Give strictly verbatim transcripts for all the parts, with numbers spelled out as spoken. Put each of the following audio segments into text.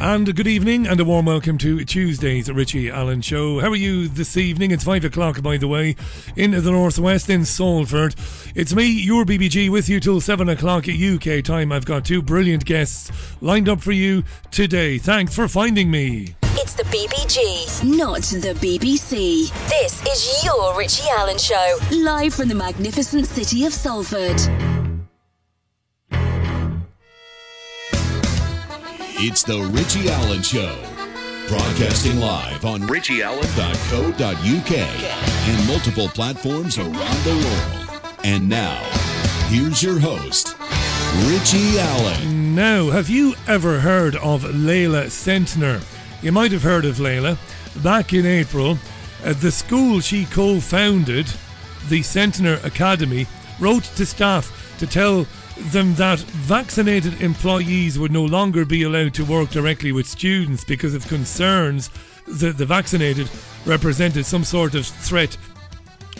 And good evening and a warm welcome to Tuesday's Richie Allen Show. How are you this evening? It's five o'clock, by the way, in the northwest in Salford. It's me, your B B G, with you till seven o'clock U K time. I've got two brilliant guests lined up for you today. Thanks for finding me. It's the B B G, not the B B C. This is your Richie Allen Show, live from the magnificent city of Salford. It's the Richie Allen Show, broadcasting live on richie allen dot co dot u k and multiple platforms around the world. And now, here's your host, Richie Allen. Now, have you ever heard of Leila Centner? You might have heard of Leila. Back in April, at the school she co-founded, the Centner Academy, wrote to staff to tell them that vaccinated employees would no longer be allowed to work directly with students because of concerns that the vaccinated represented some sort of threat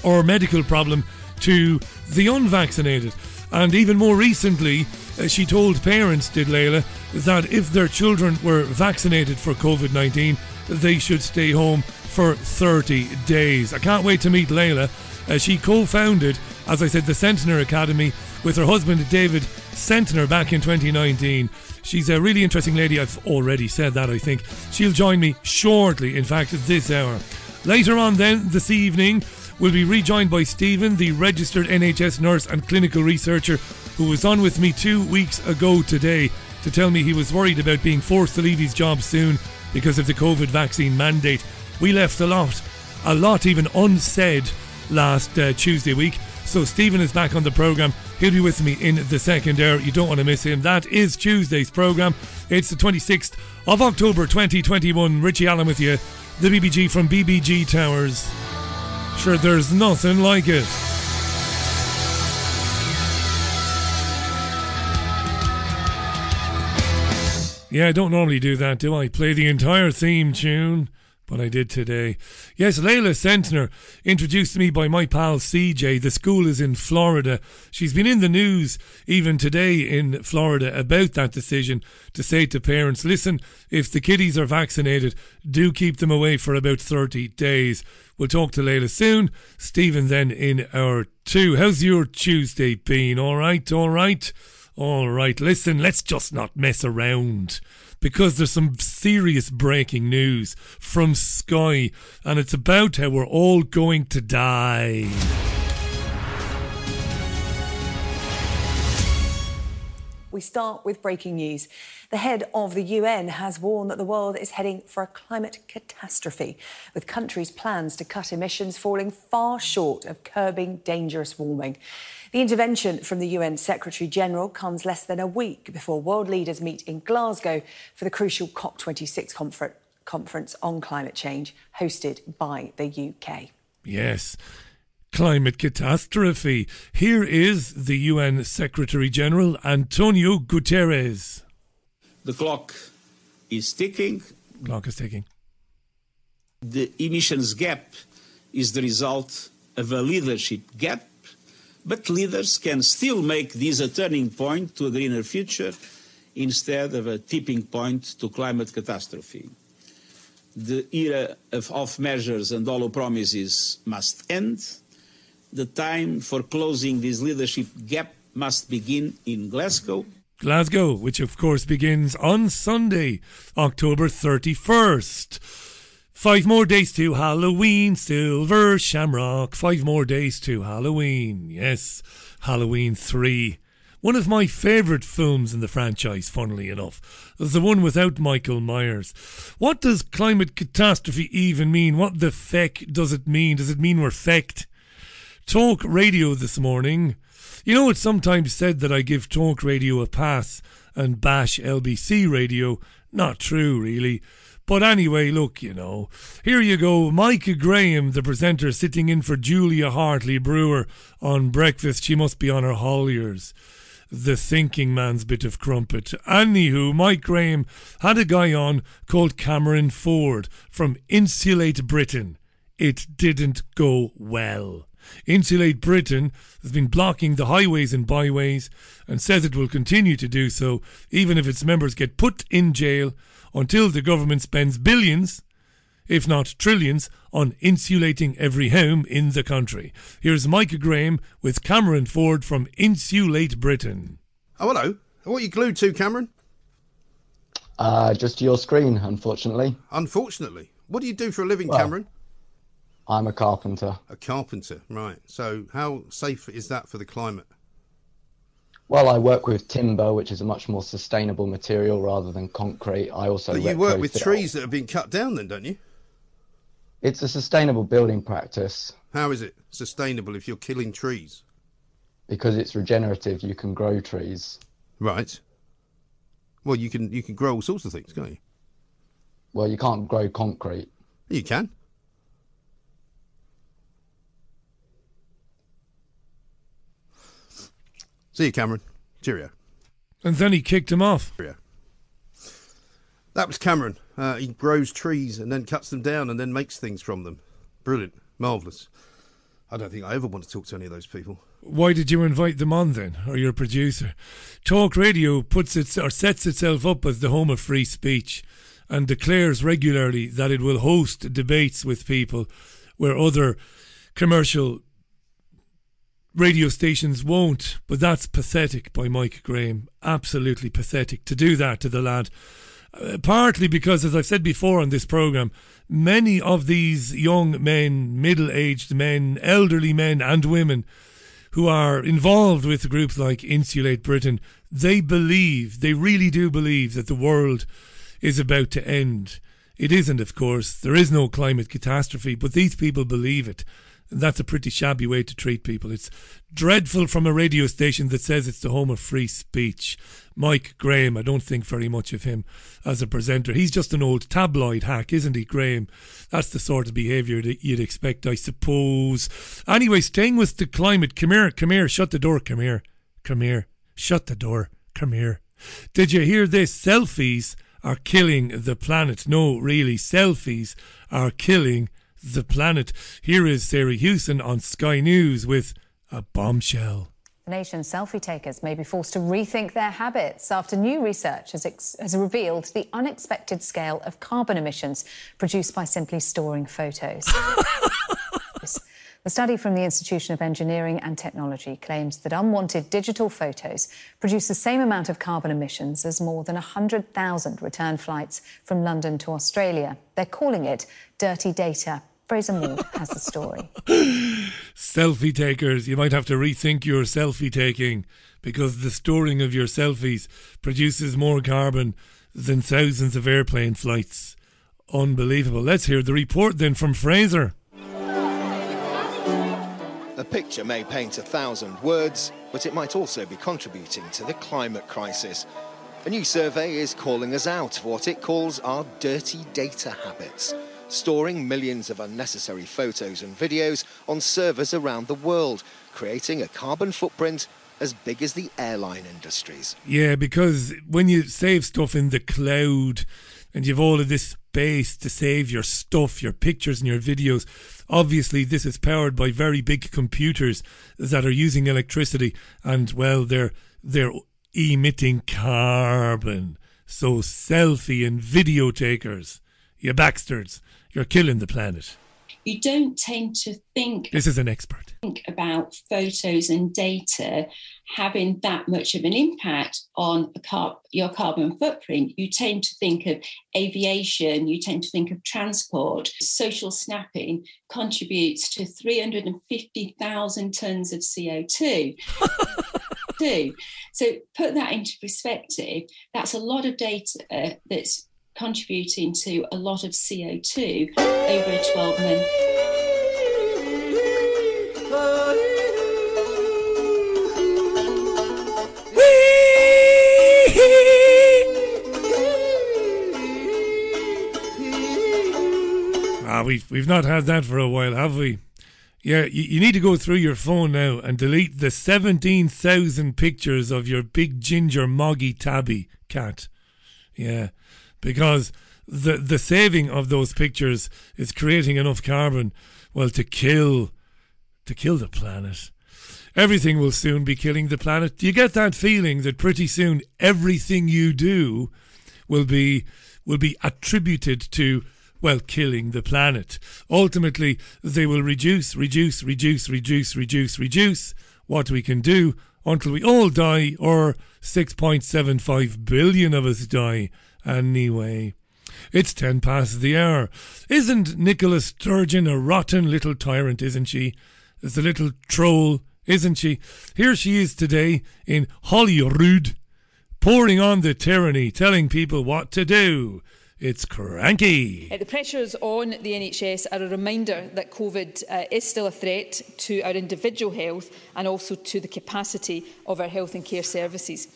or medical problem to the unvaccinated. And even more recently, she told parents, did Leila, that if their children were vaccinated for covid nineteen, they should stay home for thirty days. I can't wait to meet Leila. Uh, she co-founded, as I said, the Centner Academy with her husband David Centner back in twenty nineteen. She's a really interesting lady. I've already said that, I think. She'll join me shortly, in fact, this hour. Later on then, this evening, we'll be rejoined by Stephen, the registered N H S nurse and clinical researcher who was on with me two weeks ago today to tell me he was worried about being forced to leave his job soon because of the COVID vaccine mandate. We left a lot, a lot even unsaid last uh, Tuesday week. So Stephen is back on the programme. He'll be with me in the second hour. You don't want to miss him. That is Tuesday's programme. It's the twenty-sixth of October twenty twenty-one. Richie Allen with you. The B B G from B B G Towers. Sure, there's nothing like it. Yeah, I don't normally do that, do I? Play the entire theme tune. But I did today. Yes, Leila Centner, introduced to me by my pal C J. The school is in Florida. She's been in the news even today in Florida about that decision to say to parents, listen, if the kiddies are vaccinated, do keep them away for about thirty days. We'll talk to Leila soon. Stephen then in hour two. How's your Tuesday been? All right, all right, all right. Listen, let's just not mess around, because there's some serious breaking news from Sky, and it's about how we're all going to die. We start with breaking news. The head of the U N has warned that the world is heading for a climate catastrophe, with countries' plans to cut emissions falling far short of curbing dangerous warming. The intervention from the U N Secretary-General comes less than a week before world leaders meet in Glasgow for the crucial COP twenty-six conference on climate change, hosted by the U K. Yes, climate catastrophe. Here is the U N Secretary-General Antonio Guterres. The clock is ticking. Clock is ticking. The emissions gap is the result of a leadership gap, but leaders can still make this a turning point to a greener future instead of a tipping point to climate catastrophe. The era of off measures and hollow promises must end. The time for closing this leadership gap must begin in Glasgow. Glasgow, which of course begins on Sunday, October thirty-first. Five more days to Halloween, Silver Shamrock. Five more days to Halloween. Yes, Halloween three. One of my favourite films in the franchise, funnily enough. The one without Michael Myers. What does climate catastrophe even mean? What the feck does it mean? Does it mean we're fecked? Talk radio this morning. You know, it's sometimes said that I give talk radio a pass and bash L B C radio. Not true, really. But anyway, look, you know, here you go. Micah Graham, the presenter, sitting in for Julia Hartley-Brewer on breakfast. She must be on her Holliers, the thinking man's bit of crumpet. Anywho, Mike Graham had a guy on called Cameron Ford from Insulate Britain. It didn't go well. Insulate Britain has been blocking the highways and byways and says it will continue to do so, even if its members get put in jail, until the government spends billions, if not trillions, on insulating every home in the country. Here's Micah Graham with Cameron Ford from Insulate Britain. Oh, hello. What are you glued to, Cameron? Uh, just your screen, unfortunately. Unfortunately? What do you do for a living, well, Cameron? I'm a carpenter. A carpenter, right. So how safe is that for the climate? Well, I work with timber, which is a much more sustainable material rather than concrete. I also but work you work with trees that have been cut down then, don't you? It's a sustainable building practice. How is it sustainable if you're killing trees? Because it's regenerative, you can grow trees. Right. Well, you can you can grow all sorts of things, can't you? Well, you can't grow concrete. You can. See you, Cameron. Cheerio. And then he kicked him off. Cheerio. That was Cameron. Uh, he grows trees and then cuts them down and then makes things from them. Brilliant. Marvellous. I don't think I ever want to talk to any of those people. Why did you invite them on then, or your producer? Talk radio puts its, or sets itself up as the home of free speech and declares regularly that it will host debates with people where other commercial radio stations won't. But that's pathetic by Mike Graham. Absolutely pathetic to do that to the lad. Uh, partly because, as I've said before on this programme, many of these young men, middle-aged men, elderly men and women who are involved with groups like Insulate Britain, they believe, they really do believe that the world is about to end. It isn't, of course. There is no climate catastrophe, but these people believe it. And that's a pretty shabby way to treat people. It's dreadful from a radio station that says it's the home of free speech. Mike Graham, I don't think very much of him as a presenter. He's just an old tabloid hack, isn't he, Graham? That's the sort of behaviour that you'd expect, I suppose. Anyway, staying with the climate. Come here, come here, shut the door, come here. Come here, shut the door, come here. Did you hear this? Selfies are killing the planet. No, really, selfies are killing the planet. Here is Sarah Hewson on Sky News with a bombshell. The nation's selfie takers may be forced to rethink their habits after new research has, ex- has revealed the unexpected scale of carbon emissions produced by simply storing photos. The study from the Institution of Engineering and Technology claims that unwanted digital photos produce the same amount of carbon emissions as more than one hundred thousand return flights from London to Australia. They're calling it dirty data. Fraser Moore has the story. Selfie takers, you might have to rethink your selfie taking, because the storing of your selfies produces more carbon than thousands of airplane flights. Unbelievable. Let's hear the report then from Fraser. A picture may paint a thousand words, but it might also be contributing to the climate crisis. A new survey is calling us out for what it calls our dirty data habits, storing millions of unnecessary photos and videos on servers around the world, creating a carbon footprint as big as the airline industry's. Yeah, because when you save stuff in the cloud and you've all of this space to save your stuff, your pictures and your videos, obviously this is powered by very big computers that are using electricity and, well, they're they're emitting carbon. So selfie and video takers, you bastards, you're killing the planet. You don't tend to think... This is an expert. ...think about photos and data having that much of an impact on a car- your carbon footprint. You tend to think of aviation, you tend to think of transport. Social snapping contributes to three hundred fifty thousand tonnes of C O two. So put that into perspective, that's a lot of data that's contributing to a lot of C O two over a twelve-month. Ah, we've we've not had that for a while, have we? Yeah, you, you need to go through your phone now and delete the seventeen thousand pictures of your big ginger moggy tabby cat. Yeah. Because the the saving of those pictures is creating enough carbon, well, to kill to kill the planet. Everything will soon be killing the planet. Do you get that feeling that pretty soon everything you do will be will be attributed to, well, killing the planet? Ultimately, they will reduce, reduce, reduce, reduce, reduce, reduce what we can do until we all die, or six point seven five billion of us die anyway. It's ten past the hour. Isn't Nicola Sturgeon a rotten little tyrant, isn't she? As a little troll, isn't she? Here she is today in Holyrood, pouring on the tyranny, telling people what to do. It's cranky. The pressures on the N H S are a reminder that COVID uh, is still a threat to our individual health and also to the capacity of our health and care services.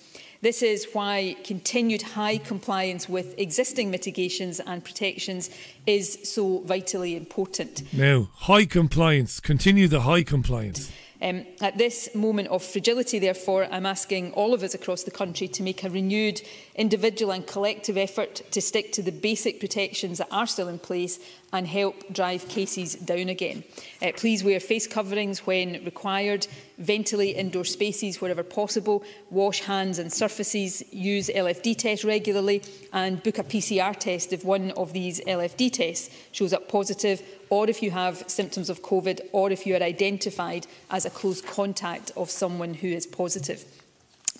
This is why continued high compliance with existing mitigations and protections is so vitally important. Now, high compliance. Continue the high compliance. Um, at this moment of fragility, therefore, I'm asking all of us across the country to make a renewed individual and collective effort to stick to the basic protections that are still in place and help drive cases down again. Uh, please wear face coverings when required, ventilate indoor spaces wherever possible, wash hands and surfaces, use L F D tests regularly and book a P C R test if one of these L F D tests shows up positive, or if you have symptoms of COVID, or if you are identified as a close contact of someone who is positive.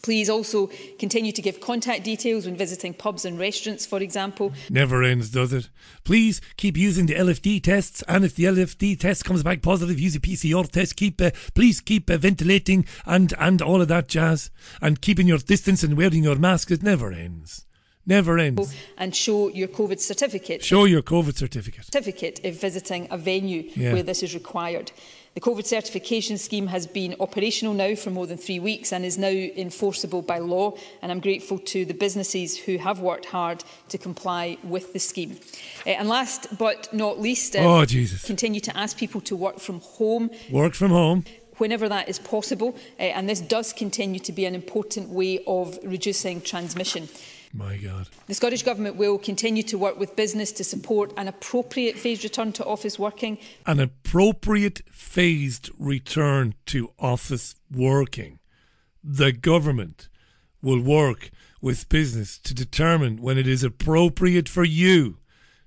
Please also continue to give contact details when visiting pubs and restaurants, for example. Never ends, does it? Please keep using the L F D tests, and if the L F D test comes back positive, use a P C R test. Keep, uh, please keep uh, ventilating and, and all of that jazz, and keeping your distance and wearing your mask. It never ends. Never ends. And show your COVID certificate. Show your COVID certificate. Certificate if visiting a venue yeah. where this is required. The COVID certification scheme has been operational now for more than three weeks and is now enforceable by law, and I'm grateful to the businesses who have worked hard to comply with the scheme. Uh, and last but not least, um, oh, Jesus. continue to ask people to work from home. Work from home. Whenever that is possible, uh, and this does continue to be an important way of reducing transmission. My God. The Scottish Government will continue to work with business to support an appropriate phased return to office working. An appropriate phased return to office working. The Government will work with business to determine when it is appropriate for you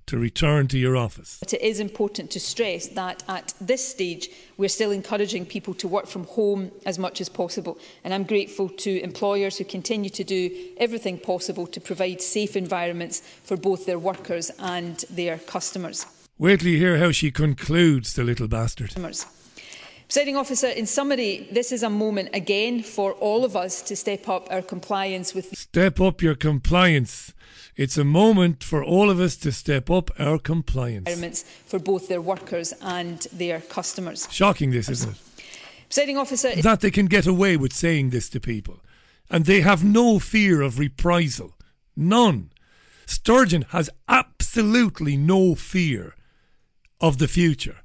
to return to your office. But it is important to stress that at this stage we're still encouraging people to work from home as much as possible, and I'm grateful to employers who continue to do everything possible to provide safe environments for both their workers and their customers. Wait till you hear how she concludes, the little bastard. Customers. Presiding Officer, in summary, this is a moment again for all of us to step up our compliance with... Step up your compliance. It's a moment for all of us to step up our compliance. ...for both their workers and their customers. Shocking this, isn't it? Presiding Officer... That they can get away with saying this to people. And they have no fear of reprisal. None. Sturgeon has absolutely no fear of the future.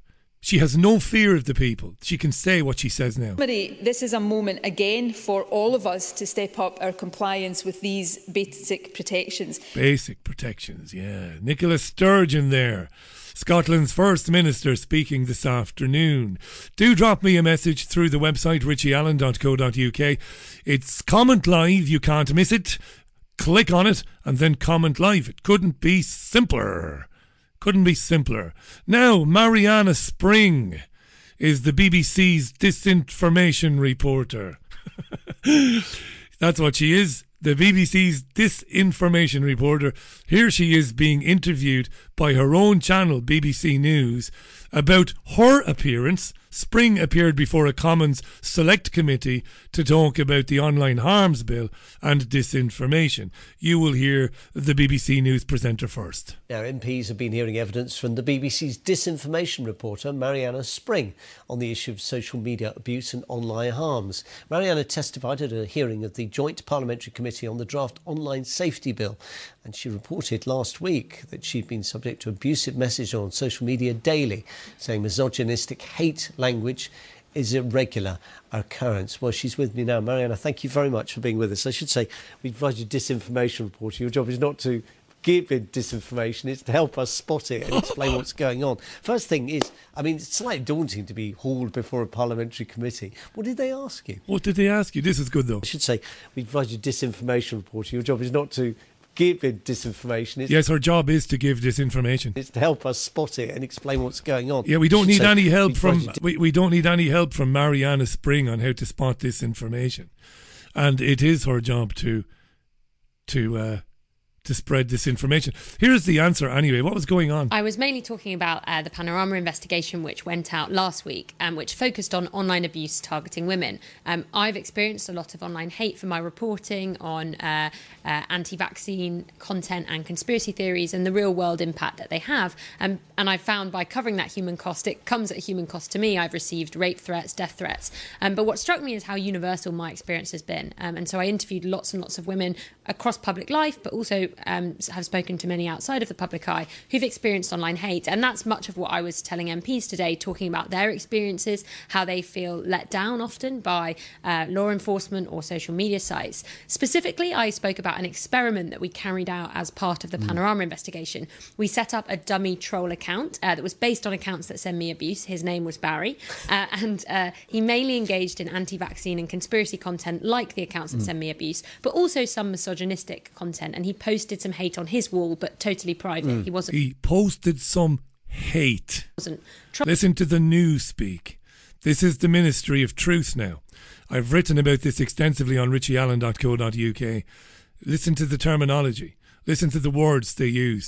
She has no fear of the people. She can say what she says now. This is a moment again for all of us to step up our compliance with these basic protections. Basic protections, yeah. Nicola Sturgeon there. Scotland's First Minister speaking this afternoon. Do drop me a message through the website richie allen dot co dot u k. It's comment live, you can't miss it. Click on it and then comment live. It couldn't be simpler. Couldn't be simpler. Now, Mariana Spring is the B B C's disinformation reporter. That's what she is, the B B C's disinformation reporter. Here she is being interviewed by her own channel, B B C News, about her appearance. Spring appeared before a Commons Select Committee to talk about the online harms bill and disinformation. You will hear the B B C News presenter first. Now, M Ps have been hearing evidence from the B B C's disinformation reporter, Mariana Spring, on the issue of social media abuse and online harms. Mariana testified at a hearing of the Joint Parliamentary Committee on the Draft Online Safety Bill, and she reported last week that she'd been subject to abusive messages on social media daily, saying misogynistic hate language is a regular occurrence. Well, she's with me now. Mariana, thank you very much for being with us. I should say, we provide you disinformation reporting. Your job is not to giving disinformation, it's to help us spot it and explain what's going on. First thing is, I mean, it's slightly daunting to be hauled before a parliamentary committee. What did they ask you? What did they ask you? This is good, though. I should say, we provide you disinformation reporting. Your job is not to give disinformation. It's yes, our job is to give disinformation. It's to help us spot it and explain what's going on. Yeah, we don't need any help from we, we don't need any help from Mariana Spring on how to spot disinformation, and it is her job to to uh, to spread disinformation. Here's the answer anyway. What was going on? I was mainly talking about uh, the Panorama investigation, which went out last week, and um, which focused on online abuse targeting women. Um, I've experienced a lot of online hate for my reporting on Uh, Uh, anti-vaccine content and conspiracy theories and the real-world impact that they have. Um, and I found by covering that human cost, it comes at a human cost to me. I've received rape threats, death threats. Um, but what struck me is how universal my experience has been. Um, and so I interviewed lots and lots of women across public life, but also um, have spoken to many outside of the public eye who've experienced online hate. And that's much of what I was telling M Ps today, talking about their experiences, how they feel let down often by uh, law enforcement or social media sites. Specifically, I spoke about an experiment that we carried out as part of the Panorama mm. investigation. We set up a dummy troll account uh, that was based on accounts that send me abuse. His name was Barry. Uh, and uh, he mainly engaged in anti-vaccine and conspiracy content like the accounts that mm. send me abuse, but also some misogynistic content. And he posted some hate on his wall, but totally private. Mm. He wasn't. He posted some hate. Wasn't tro- Listen to the news speak. This is the Ministry of Truth now. I've written about this extensively on richie allen dot co dot u k. Listen to the terminology. Listen to the words they use.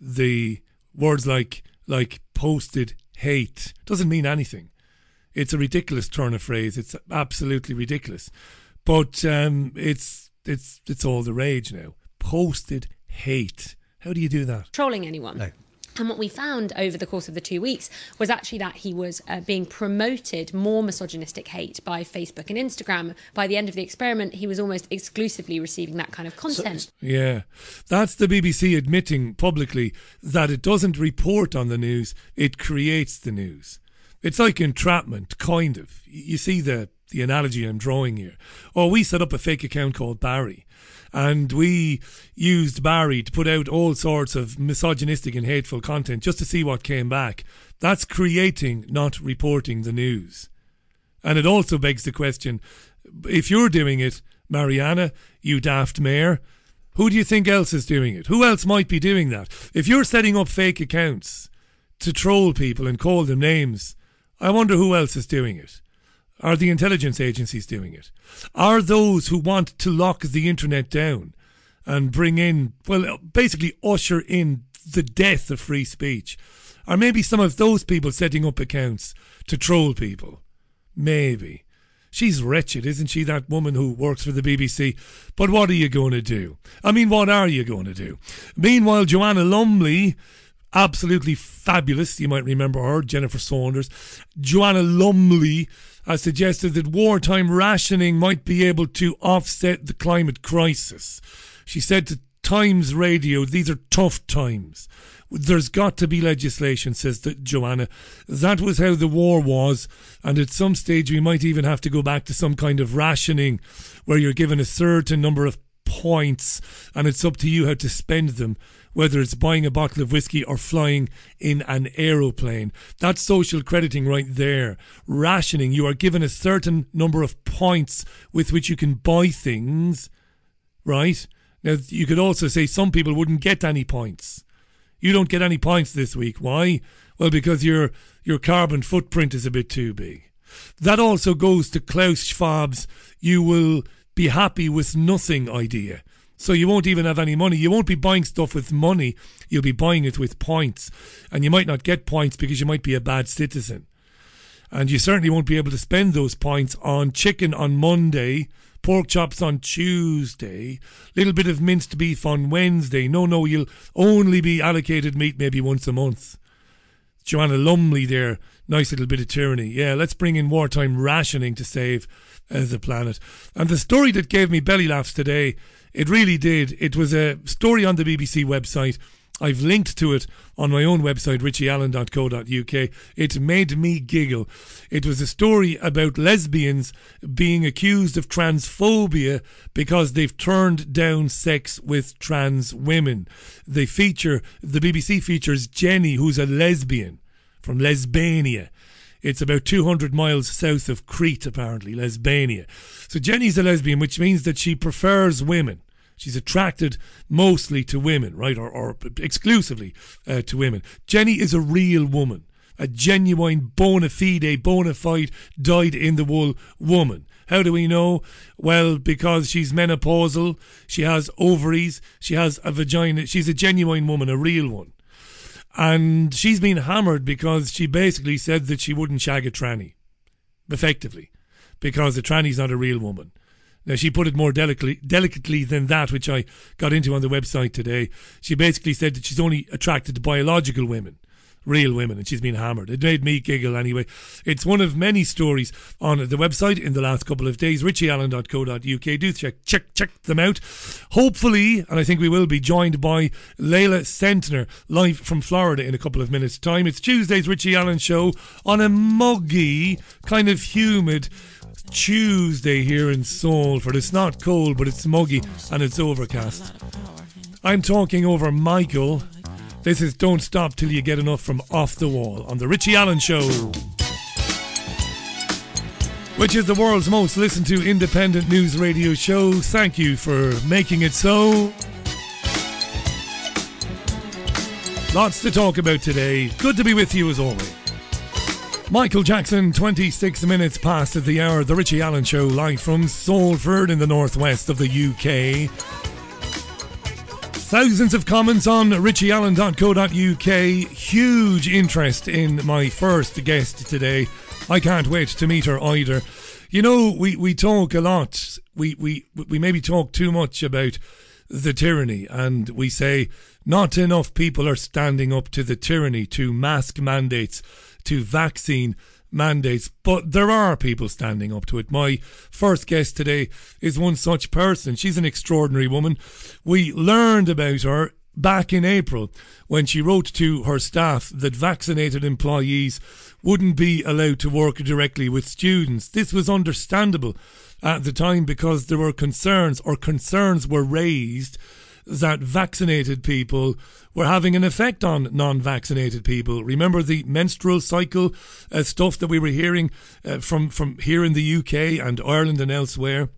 The words like like posted hate doesn't mean anything. It's a ridiculous turn of phrase. It's absolutely ridiculous. But um, it's it's it's all the rage now. Posted hate. How do you do that? Trolling anyone. No. And what we found over the course of the two weeks was actually that he was uh, being promoted more misogynistic hate by Facebook and Instagram. By the end of the experiment, he was almost exclusively receiving that kind of content. Yeah, that's the B B C admitting publicly that it doesn't report on the news, it creates the news. It's like entrapment, kind of. You see the, the analogy I'm drawing here. Oh, we set up a fake account called Barry. And we used Barry to put out all sorts of misogynistic and hateful content just to see what came back. That's creating, not reporting the news. And it also begs the question, if you're doing it, Mariana, you daft mare, who do you think else is doing it? Who else might be doing that? If you're setting up fake accounts to troll people and call them names, I wonder who else is doing it. Are the intelligence agencies doing it? Are those who want to lock the internet down and bring in, well, basically usher in the death of free speech? Are maybe some of those people setting up accounts to troll people? Maybe. She's wretched, isn't she, that woman who works for the B B C? But what are you going to do? I mean, what are you going to do? Meanwhile, Joanna Lumley, absolutely fabulous, you might remember her, Jennifer Saunders. Joanna Lumley has suggested that wartime rationing might be able to offset the climate crisis. She said to Times Radio, these are tough times. There's got to be legislation, says that Joanna. That was how the war was, and at some stage we might even have to go back to some kind of rationing where you're given a certain number of points and it's up to you how to spend them, whether it's buying a bottle of whiskey or flying in an aeroplane. That's social crediting right there. Rationing. You are given a certain number of points with which you can buy things, right? Now, you could also say some people wouldn't get any points. You don't get any points this week. Why? Well, because your your carbon footprint is a bit too big. That also goes to Klaus Schwab's "you will be happy with nothing" idea. So you won't even have any money. You won't be buying stuff with money. You'll be buying it with points. And you might not get points because you might be a bad citizen. And you certainly won't be able to spend those points on chicken on Monday, pork chops on Tuesday, little bit of minced beef on Wednesday. No, no, you'll only be allocated meat maybe once a month. Joanna Lumley there. Nice little bit of tyranny. Yeah, let's bring in wartime rationing to save uh, the planet. And the story that gave me belly laughs today, it really did. It was a story on the B B C website I've linked to it on my own website, richie allen dot co dot u k. It made me giggle. It was a story about lesbians being accused of transphobia because they've turned down sex with trans women. They feature, the B B C features Jenny, who's a lesbian from Lesbania. It's about two hundred miles south of Crete, apparently, Lesbania. So Jenny's a lesbian, which means that she prefers women. She's attracted mostly to women, right, or, or exclusively uh, to women. Jenny is a real woman, a genuine, bona fide, bona fide, dyed-in-the-wool woman. How do we know? Well, because she's menopausal, she has ovaries, she has a vagina. She's a genuine woman, a real one. And she's been hammered because she basically said that she wouldn't shag a tranny, effectively, because a tranny's not a real woman. Now, she put it more delicately, delicately than that, which I got into on the website today. She basically said that she's only attracted to biological women, real women, and she's been hammered. It made me giggle anyway. It's one of many stories on the website in the last couple of days, richie allen dot co dot u k. Do check, check, check them out. Hopefully, and I think we will be joined by Leila Centner, live from Florida in a couple of minutes' time. It's Tuesday's Richie Allen Show on a muggy, kind of humid Tuesday here in Salford. It's not cold, but it's muggy and it's overcast. I'm talking over Michael. This is Don't Stop Till You Get Enough from Off The Wall on The Richie Allen Show, which is the world's most listened to independent news radio show. Thank you for making it so. Lots to talk about today. Good to be with you as always. Michael Jackson, twenty-six minutes past at the hour. The Richie Allen Show, live from Salford in the northwest of the U K. Thousands of comments on richie allen dot co dot u k. Huge interest in my first guest today. I can't wait to meet her either. You know, we, we talk a lot. We, we, we maybe talk too much about the tyranny, and we say not enough people are standing up to the tyranny, to mask mandates, to vaccine mandates, but there are people standing up to it. My first guest today is one such person. She's an extraordinary woman. We learned about her back in April when she wrote to her staff that vaccinated employees wouldn't be allowed to work directly with students. This was understandable at the time because there were concerns, or concerns were raised, that vaccinated people were having an effect on non-vaccinated people. Remember the menstrual cycle uh, stuff that we were hearing uh, from, from here in the U K and Ireland and elsewhere?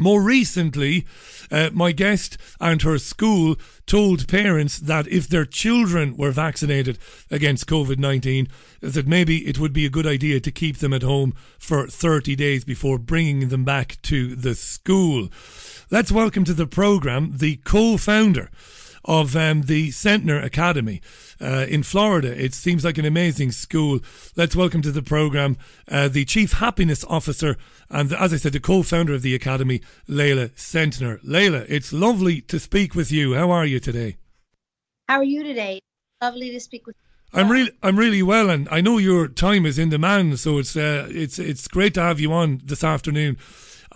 More recently, uh, my guest and her school told parents that if their children were vaccinated against covid nineteen, that maybe it would be a good idea to keep them at home for thirty days before bringing them back to the school. Let's welcome to the programme the co-founder of um, the Centner Academy uh, in Florida. It seems like an amazing school. Let's welcome to the programme uh, the Chief Happiness Officer and, as I said, the co-founder of the Academy, Leila Centner. Leila, it's lovely to speak with you. How are you today? How are you today? Lovely to speak with you. I'm really, I'm really well, and I know your time is in demand, so it's uh, it's it's great to have you on this afternoon.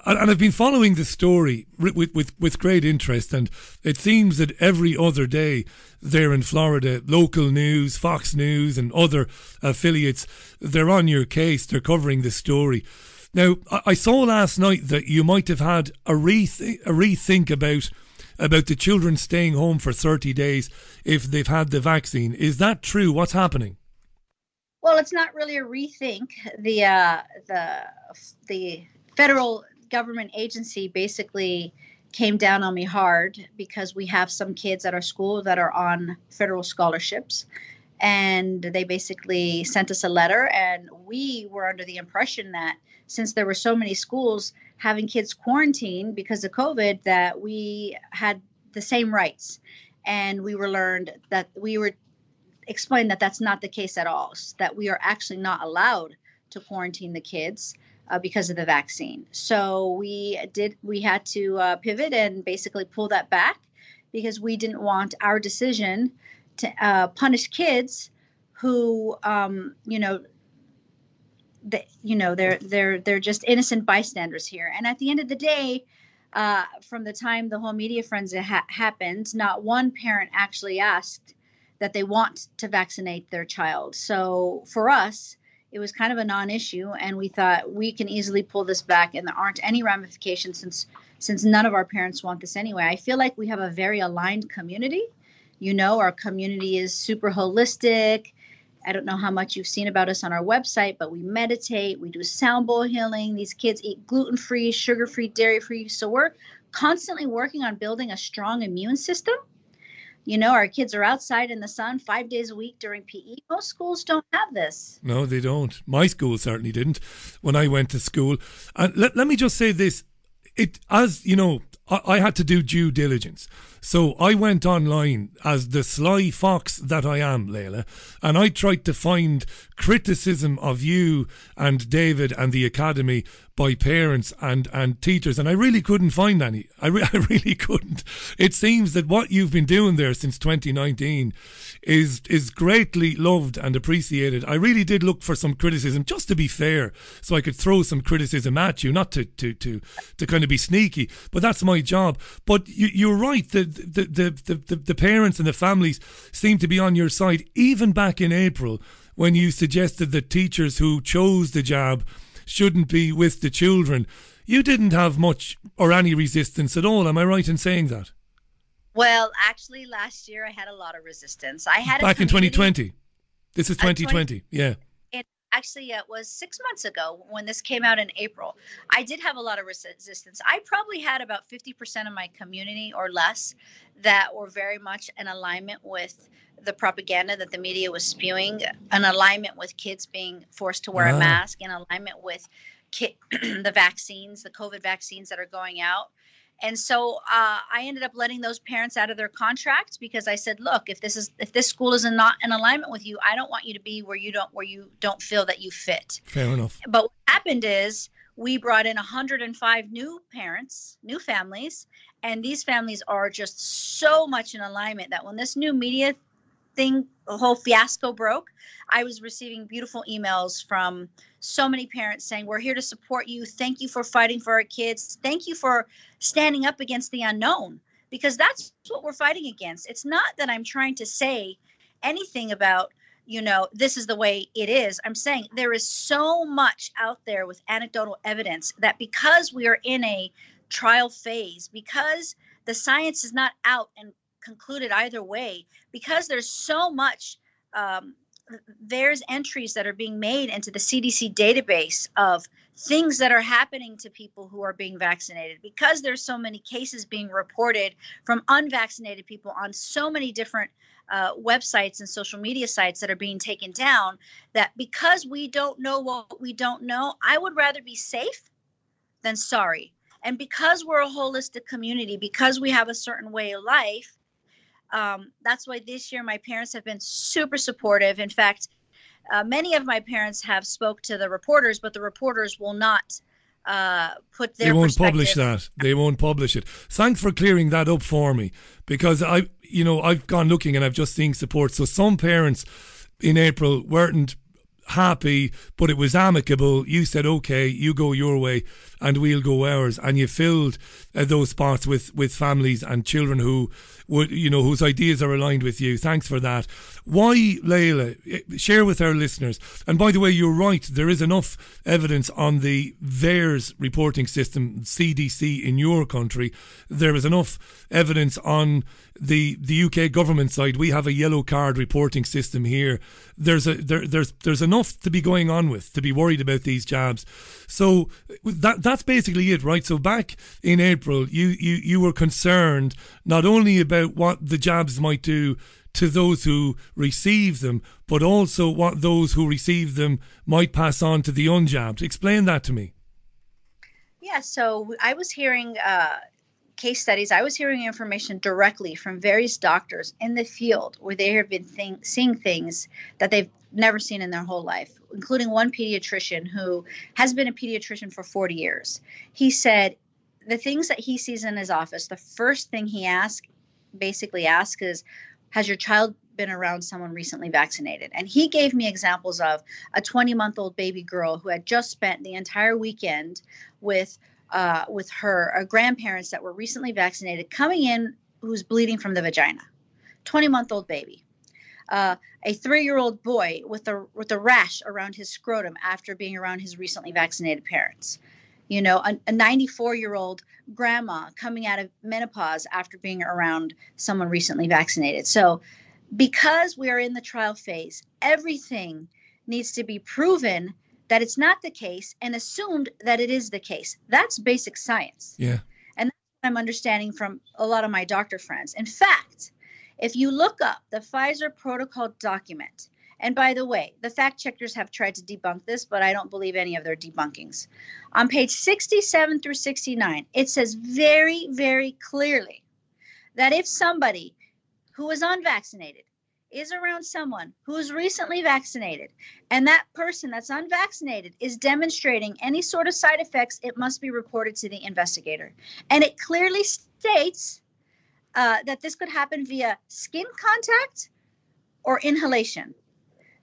And I've been following the story with, with, with great interest, and it seems that every other day there in Florida, local news, Fox News and other affiliates, they're on your case, they're covering this story. Now, I saw last night that you might have had a, reth- a rethink about, about the children staying home for thirty days if they've had the vaccine. Is that true? What's happening? Well, it's not really a rethink. The, uh, the, the federal government agency basically came down on me hard because we have some kids at our school that are on federal scholarships, and they basically sent us a letter, and we were under the impression that since there were so many schools having kids quarantined because of COVID, that we had the same rights, and we were learned that we were explained that that's not the case at all, that we are actually not allowed to quarantine the kids Uh, because of the vaccine. So we did, we had to uh, pivot and basically pull that back because we didn't want our decision to uh, punish kids who, um, you know, they, you know, they're, they're, they're just innocent bystanders here. And at the end of the day, uh, from the time the whole media frenzy ha- happened, not one parent actually asked that they want to vaccinate their child. So for us, it was kind of a non-issue, and we thought we can easily pull this back, and there aren't any ramifications since since none of our parents want this anyway. I feel like we have a very aligned community. You know, our community is super holistic. I don't know how much you've seen about us on our website, but we meditate, we do sound bowl healing. These kids eat gluten-free, sugar-free, dairy-free. So we're constantly working on building a strong immune system. You know, our kids are outside in the sun five days a week during P E. Most schools don't have this. No, they don't. My school certainly didn't when I went to school. And let, let me just say this. It, as you know, I, I had to do due diligence. So I went online as the sly fox that I am, Leila, and I tried to find criticism of you and David and the Academy by parents and, and teachers, and I really couldn't find any. I, re- I really couldn't. It seems that what you've been doing there since twenty nineteen is is greatly loved and appreciated. I really did look for some criticism, just to be fair, so I could throw some criticism at you, not to to, to, to kind of be sneaky, but that's my job. But you, you're right, the The, the, the, the parents and the families seem to be on your side, even back in April when you suggested that teachers who chose the jab shouldn't be with the children. You didn't have much or any resistance at all. Am I right in saying that? Well, actually, last year I had a lot of resistance. I had back in twenty twenty. This is twenty twenty. Yeah. Actually, it was six months ago when this came out in April. I did have a lot of resistance. I probably had about fifty percent of my community or less that were very much in alignment with the propaganda that the media was spewing, in alignment with kids being forced to wear wow. a mask, in alignment with ki- the vaccines, the COVID vaccines that are going out. And so uh, I ended up letting those parents out of their contract because I said, look, if this is if this school is not in alignment with you, I don't want you to be where you don't where you don't feel that you fit. Fair enough. But what happened is we brought in one hundred five new parents, new families, and these families are just so much in alignment that when this new media thing, the whole fiasco broke, I was receiving beautiful emails from so many parents saying, we're here to support you. Thank you for fighting for our kids. Thank you for standing up against the unknown, because that's what we're fighting against. It's not that I'm trying to say anything about, you know, this is the way it is. I'm saying there is so much out there with anecdotal evidence that because we are in a trial phase, because the science is not out and concluded either way, because there's so much um, there's entries that are being made into the C D C database of things that are happening to people who are being vaccinated, because there's so many cases being reported from unvaccinated people on so many different uh, websites and social media sites that are being taken down, that because we don't know what we don't know, I would rather be safe than sorry. And because we're a holistic community, because we have a certain way of life, Um, that's why this year my parents have been super supportive. In fact, uh, many of my parents have spoke to the reporters, but the reporters will not uh, put their perspective. They won't publish that. They won't publish it. Thanks for clearing that up for me, because I, you know, I've gone looking and I've just seen support. So some parents in April weren't happy, but it was amicable. You said, okay, you go your way and we'll go ours, and you filled uh, those spots with with families and children who would, you know, whose ideas are aligned with you. Thanks for that. Why, Leila, share with our listeners, and by the way, you're right, there is enough evidence on the VAERS reporting system, C D C in your country. There is enough evidence on the the U K government side. We have a yellow card reporting system here. There's a there, there's there's enough to be going on with, to be worried about these jabs. So that that's basically it, right? So back in April, you you you were concerned not only about what the jabs might do to those who receive them, but also what those who receive them might pass on to the unjabbed. Explain that to me. Yeah. So I was hearing. Uh case studies, I was hearing information directly from various doctors in the field where they have been think, seeing things that they've never seen in their whole life, including one pediatrician who has been a pediatrician for forty years. He said the things that he sees in his office, the first thing he asks, basically asks is, has your child been around someone recently vaccinated? And he gave me examples of a twenty-month-old baby girl who had just spent the entire weekend with uh, with her uh, grandparents that were recently vaccinated coming in who's bleeding from the vagina, twenty-month-old baby. Uh, a three-year-old boy with a with a rash around his scrotum after being around his recently vaccinated parents. You know, a ninety-four-year-old grandma coming out of menopause after being around someone recently vaccinated. So because we are in the trial phase, everything needs to be proven that it's not the case and assumed that it is the case. That's basic science. Yeah. And that's what I'm understanding from a lot of my doctor friends. In fact, if you look up the Pfizer protocol document, and by the way, the fact checkers have tried to debunk this, but I don't believe any of their debunkings. On page sixty-seven through sixty-nine, it says very, very clearly that if somebody who is unvaccinated is around someone who is recently vaccinated, and that person that's unvaccinated is demonstrating any sort of side effects, it must be reported to the investigator. And it clearly states Uh, that this could happen via skin contact or inhalation.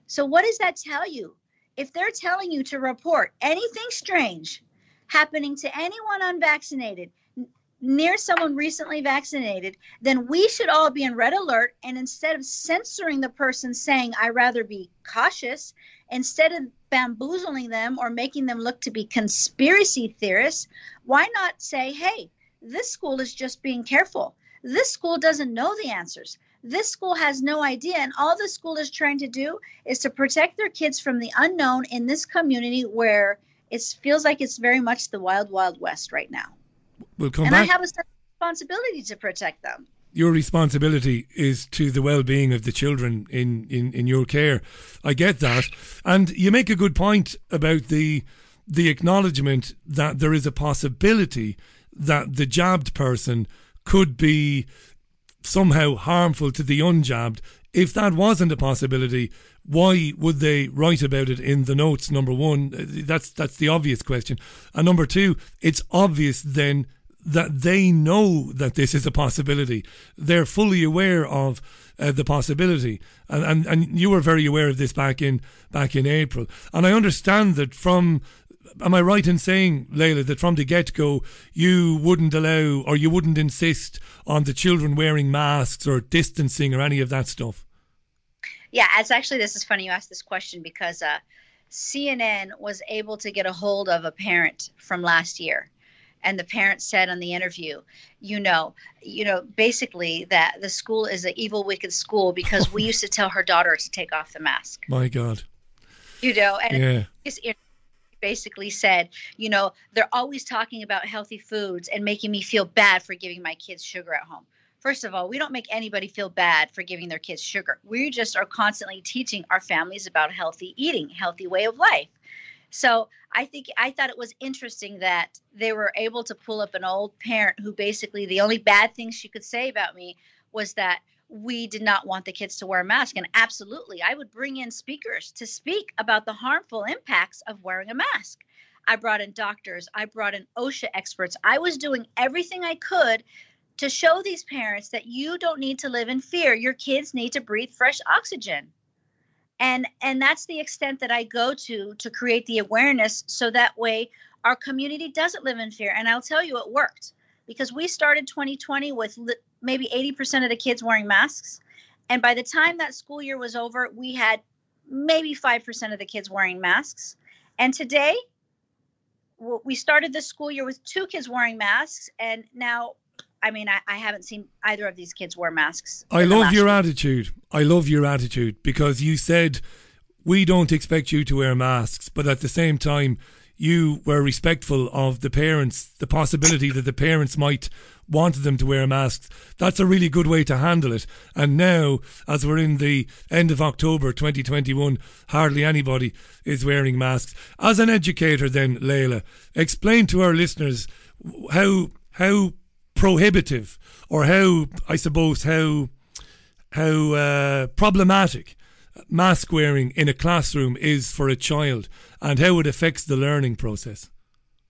So what does that tell you? If they're telling you to report anything strange happening to anyone unvaccinated n- near someone recently vaccinated, then we should all be in red alert. And instead of censoring the person saying, I'd rather be cautious, instead of bamboozling them or making them look to be conspiracy theorists, why not say, hey, this school is just being careful. This school doesn't know the answers. This school has no idea. And all the school is trying to do is to protect their kids from the unknown in this community where it feels like it's very much the wild, wild west right now. We'll come and back. I have a responsibility to protect them. Your responsibility is to the well-being of the children in, in, in your care. I get that. And you make a good point about the the acknowledgement that there is a possibility that the jabbed person could be somehow harmful to the unjabbed. If that wasn't a possibility, why would they write about it in the notes, number one? That's that's the obvious question. And number two, it's obvious then that they know that this is a possibility. They're fully aware of uh, the possibility. And, and and you were very aware of this back in back in April. And I understand that from... Am I right in saying, Leila, that from the get-go you wouldn't allow or you wouldn't insist on the children wearing masks or distancing or any of that stuff? Yeah, it's actually, this is funny you asked this question because uh, C N N was able to get a hold of a parent from last year. And the parent said on the interview, you know, you know, basically that the school is an evil, wicked school because we used to tell her daughter to take off the mask. My God. You know, and yeah. it's basically said, you know, they're always talking about healthy foods and making me feel bad for giving my kids sugar at home. First of all, we don't make anybody feel bad for giving their kids sugar. We just are constantly teaching our families about healthy eating, healthy way of life. So I think I thought it was interesting that they were able to pull up an old parent who basically the only bad thing she could say about me was that we did not want the kids to wear a mask. And absolutely, I would bring in speakers to speak about the harmful impacts of wearing a mask. I brought in doctors. I brought in OSHA experts. I was doing everything I could to show these parents that you don't need to live in fear. Your kids need to breathe fresh oxygen. And, and that's the extent that I go to to create the awareness so that way our community doesn't live in fear. And I'll tell you, it worked. Because we started twenty twenty with li- maybe eighty percent of the kids wearing masks. And by the time that school year was over, we had maybe five percent of the kids wearing masks. And today, w- we started the school year with two kids wearing masks. And now, I mean, I, I haven't seen either of these kids wear masks. I love your attitude. I love your attitude because you said, we don't expect you to wear masks. But at the same time, you were respectful of the parents, the possibility that the parents might want them to wear masks. That's a really good way to handle it. And now, as we're in the end of October twenty twenty-one, hardly anybody is wearing masks. As an educator then, Leila, explain to our listeners how how prohibitive or how, I suppose, how, how uh, problematic mask wearing in a classroom is for a child and how it affects the learning process.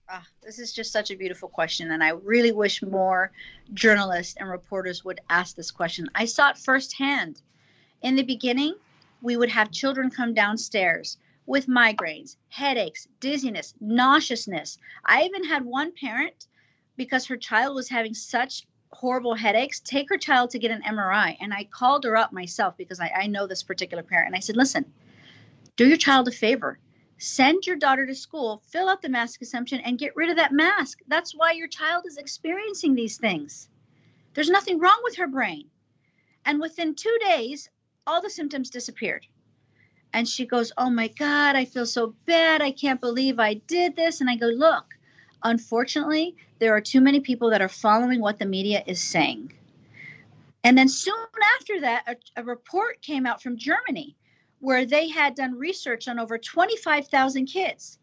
Oh, this is just such a beautiful question, and I really wish more journalists and reporters would ask this question. I saw it firsthand. In the beginning, we would have children come downstairs with migraines, headaches, dizziness, nauseousness. I even had one parent, because her child was having such horrible headaches, take her child to get an M R I. And I called her up myself because I, I know this particular parent. And I said, listen, do your child a favor. Send your daughter to school, fill out the mask assumption, and get rid of that mask. That's why your child is experiencing these things. There's nothing wrong with her brain. And within two days, all the symptoms disappeared. And she goes, oh my God, I feel so bad. I can't believe I did this. And I go, look, unfortunately, there are too many people that are following what the media is saying. And then soon after that, a, a report came out from Germany where they had done research on over twenty-five thousand kids.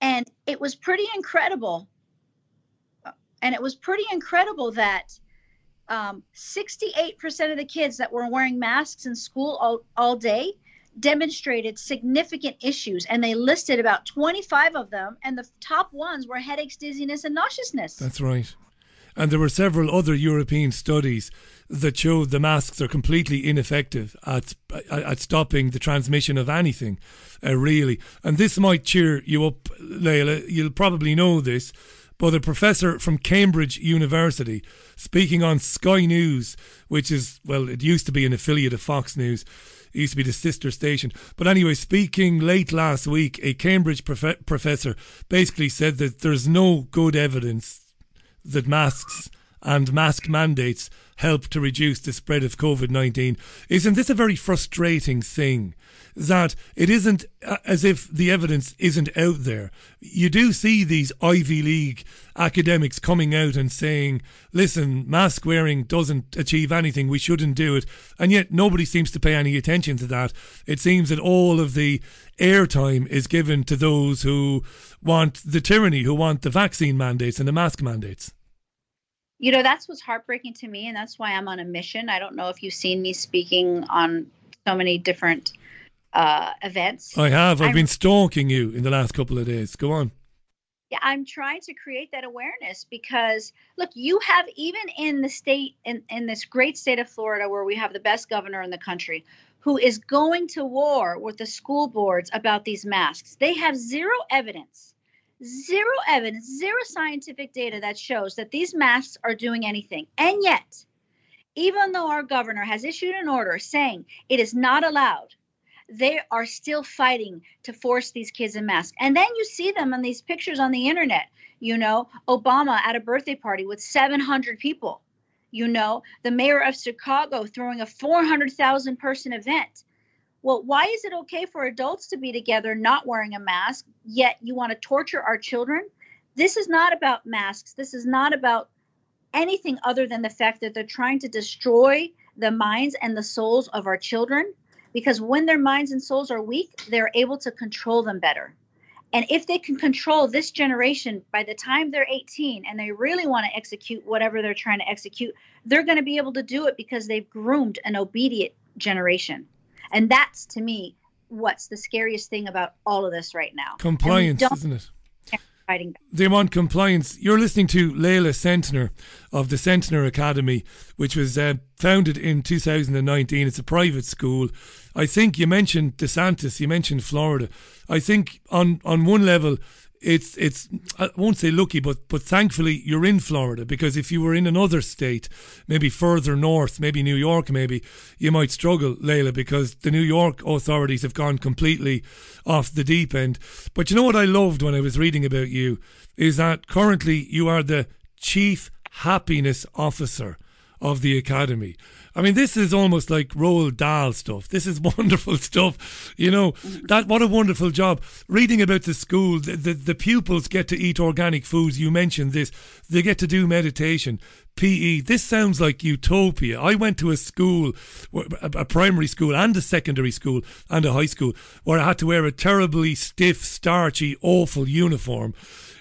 And it was pretty incredible. And it was pretty incredible that um, sixty-eight percent of the kids that were wearing masks in school all, all day demonstrated significant issues, and they listed about twenty-five of them, and the top ones were headaches, dizziness, and nauseousness. That's right. And there were several other European studies that showed the masks are completely ineffective at at stopping the transmission of anything, uh, really. And this might cheer you up, Leila. You'll probably know this, but a professor from Cambridge University, speaking on Sky News, which is, well, it used to be an affiliate of Fox News. It used to be the sister station. But anyway, speaking late last week, a Cambridge prof- professor basically said that there's no good evidence that masks and mask mandates help to reduce the spread of covid nineteen. Isn't this a very frustrating thing? That it isn't as if the evidence isn't out there. You do see these Ivy League academics coming out and saying, listen, mask wearing doesn't achieve anything, we shouldn't do it. And yet nobody seems to pay any attention to that. It seems that all of the airtime is given to those who want the tyranny, who want the vaccine mandates and the mask mandates. You know, that's what's heartbreaking to me, and that's why I'm on a mission. I don't know if you've seen me speaking on so many different uh, events. I have. I've I'm, been stalking you in the last couple of days. Go on. Yeah, I'm trying to create that awareness because, look, you have, even in the state, in, in this great state of Florida, where we have the best governor in the country, who is going to war with the school boards about these masks. They have zero evidence. Zero evidence, zero scientific data that shows that these masks are doing anything. And yet, even though our governor has issued an order saying it is not allowed, they are still fighting to force these kids in masks. And then you see them on these pictures on the internet, you know, Obama at a birthday party with seven hundred people, you know, the mayor of Chicago throwing a four hundred thousand person event. Well, why is it okay for adults to be together not wearing a mask, yet you want to torture our children? This is not about masks. This is not about anything other than the fact that they're trying to destroy the minds and the souls of our children, because when their minds and souls are weak, they're able to control them better. And if they can control this generation by the time they're eighteen and they really want to execute whatever they're trying to execute, they're going to be able to do it because they've groomed an obedient generation. And that's, to me, what's the scariest thing about all of this right now. Compliance, isn't it? They want compliance. You're listening to Leila Centner of the Centner Academy, which was uh, founded in two thousand nineteen. It's a private school. I think you mentioned DeSantis, you mentioned Florida. I think on, on one level, it's it's I won't say lucky, but but thankfully you're in Florida, because if you were in another state, maybe further north, maybe New York, maybe you might struggle, Leila, because the New York authorities have gone completely off the deep end. But you know what I loved when I was reading about you is that currently you are the Chief Happiness Officer of the Academy. I mean, this is almost like Roald Dahl stuff. This is wonderful stuff. You know, that what a wonderful job. Reading about the school, the, the, the pupils get to eat organic foods. You mentioned this. They get to do meditation, P E. This sounds like utopia. I went to a school, a primary school and a secondary school and a high school, where I had to wear a terribly stiff, starchy, awful uniform,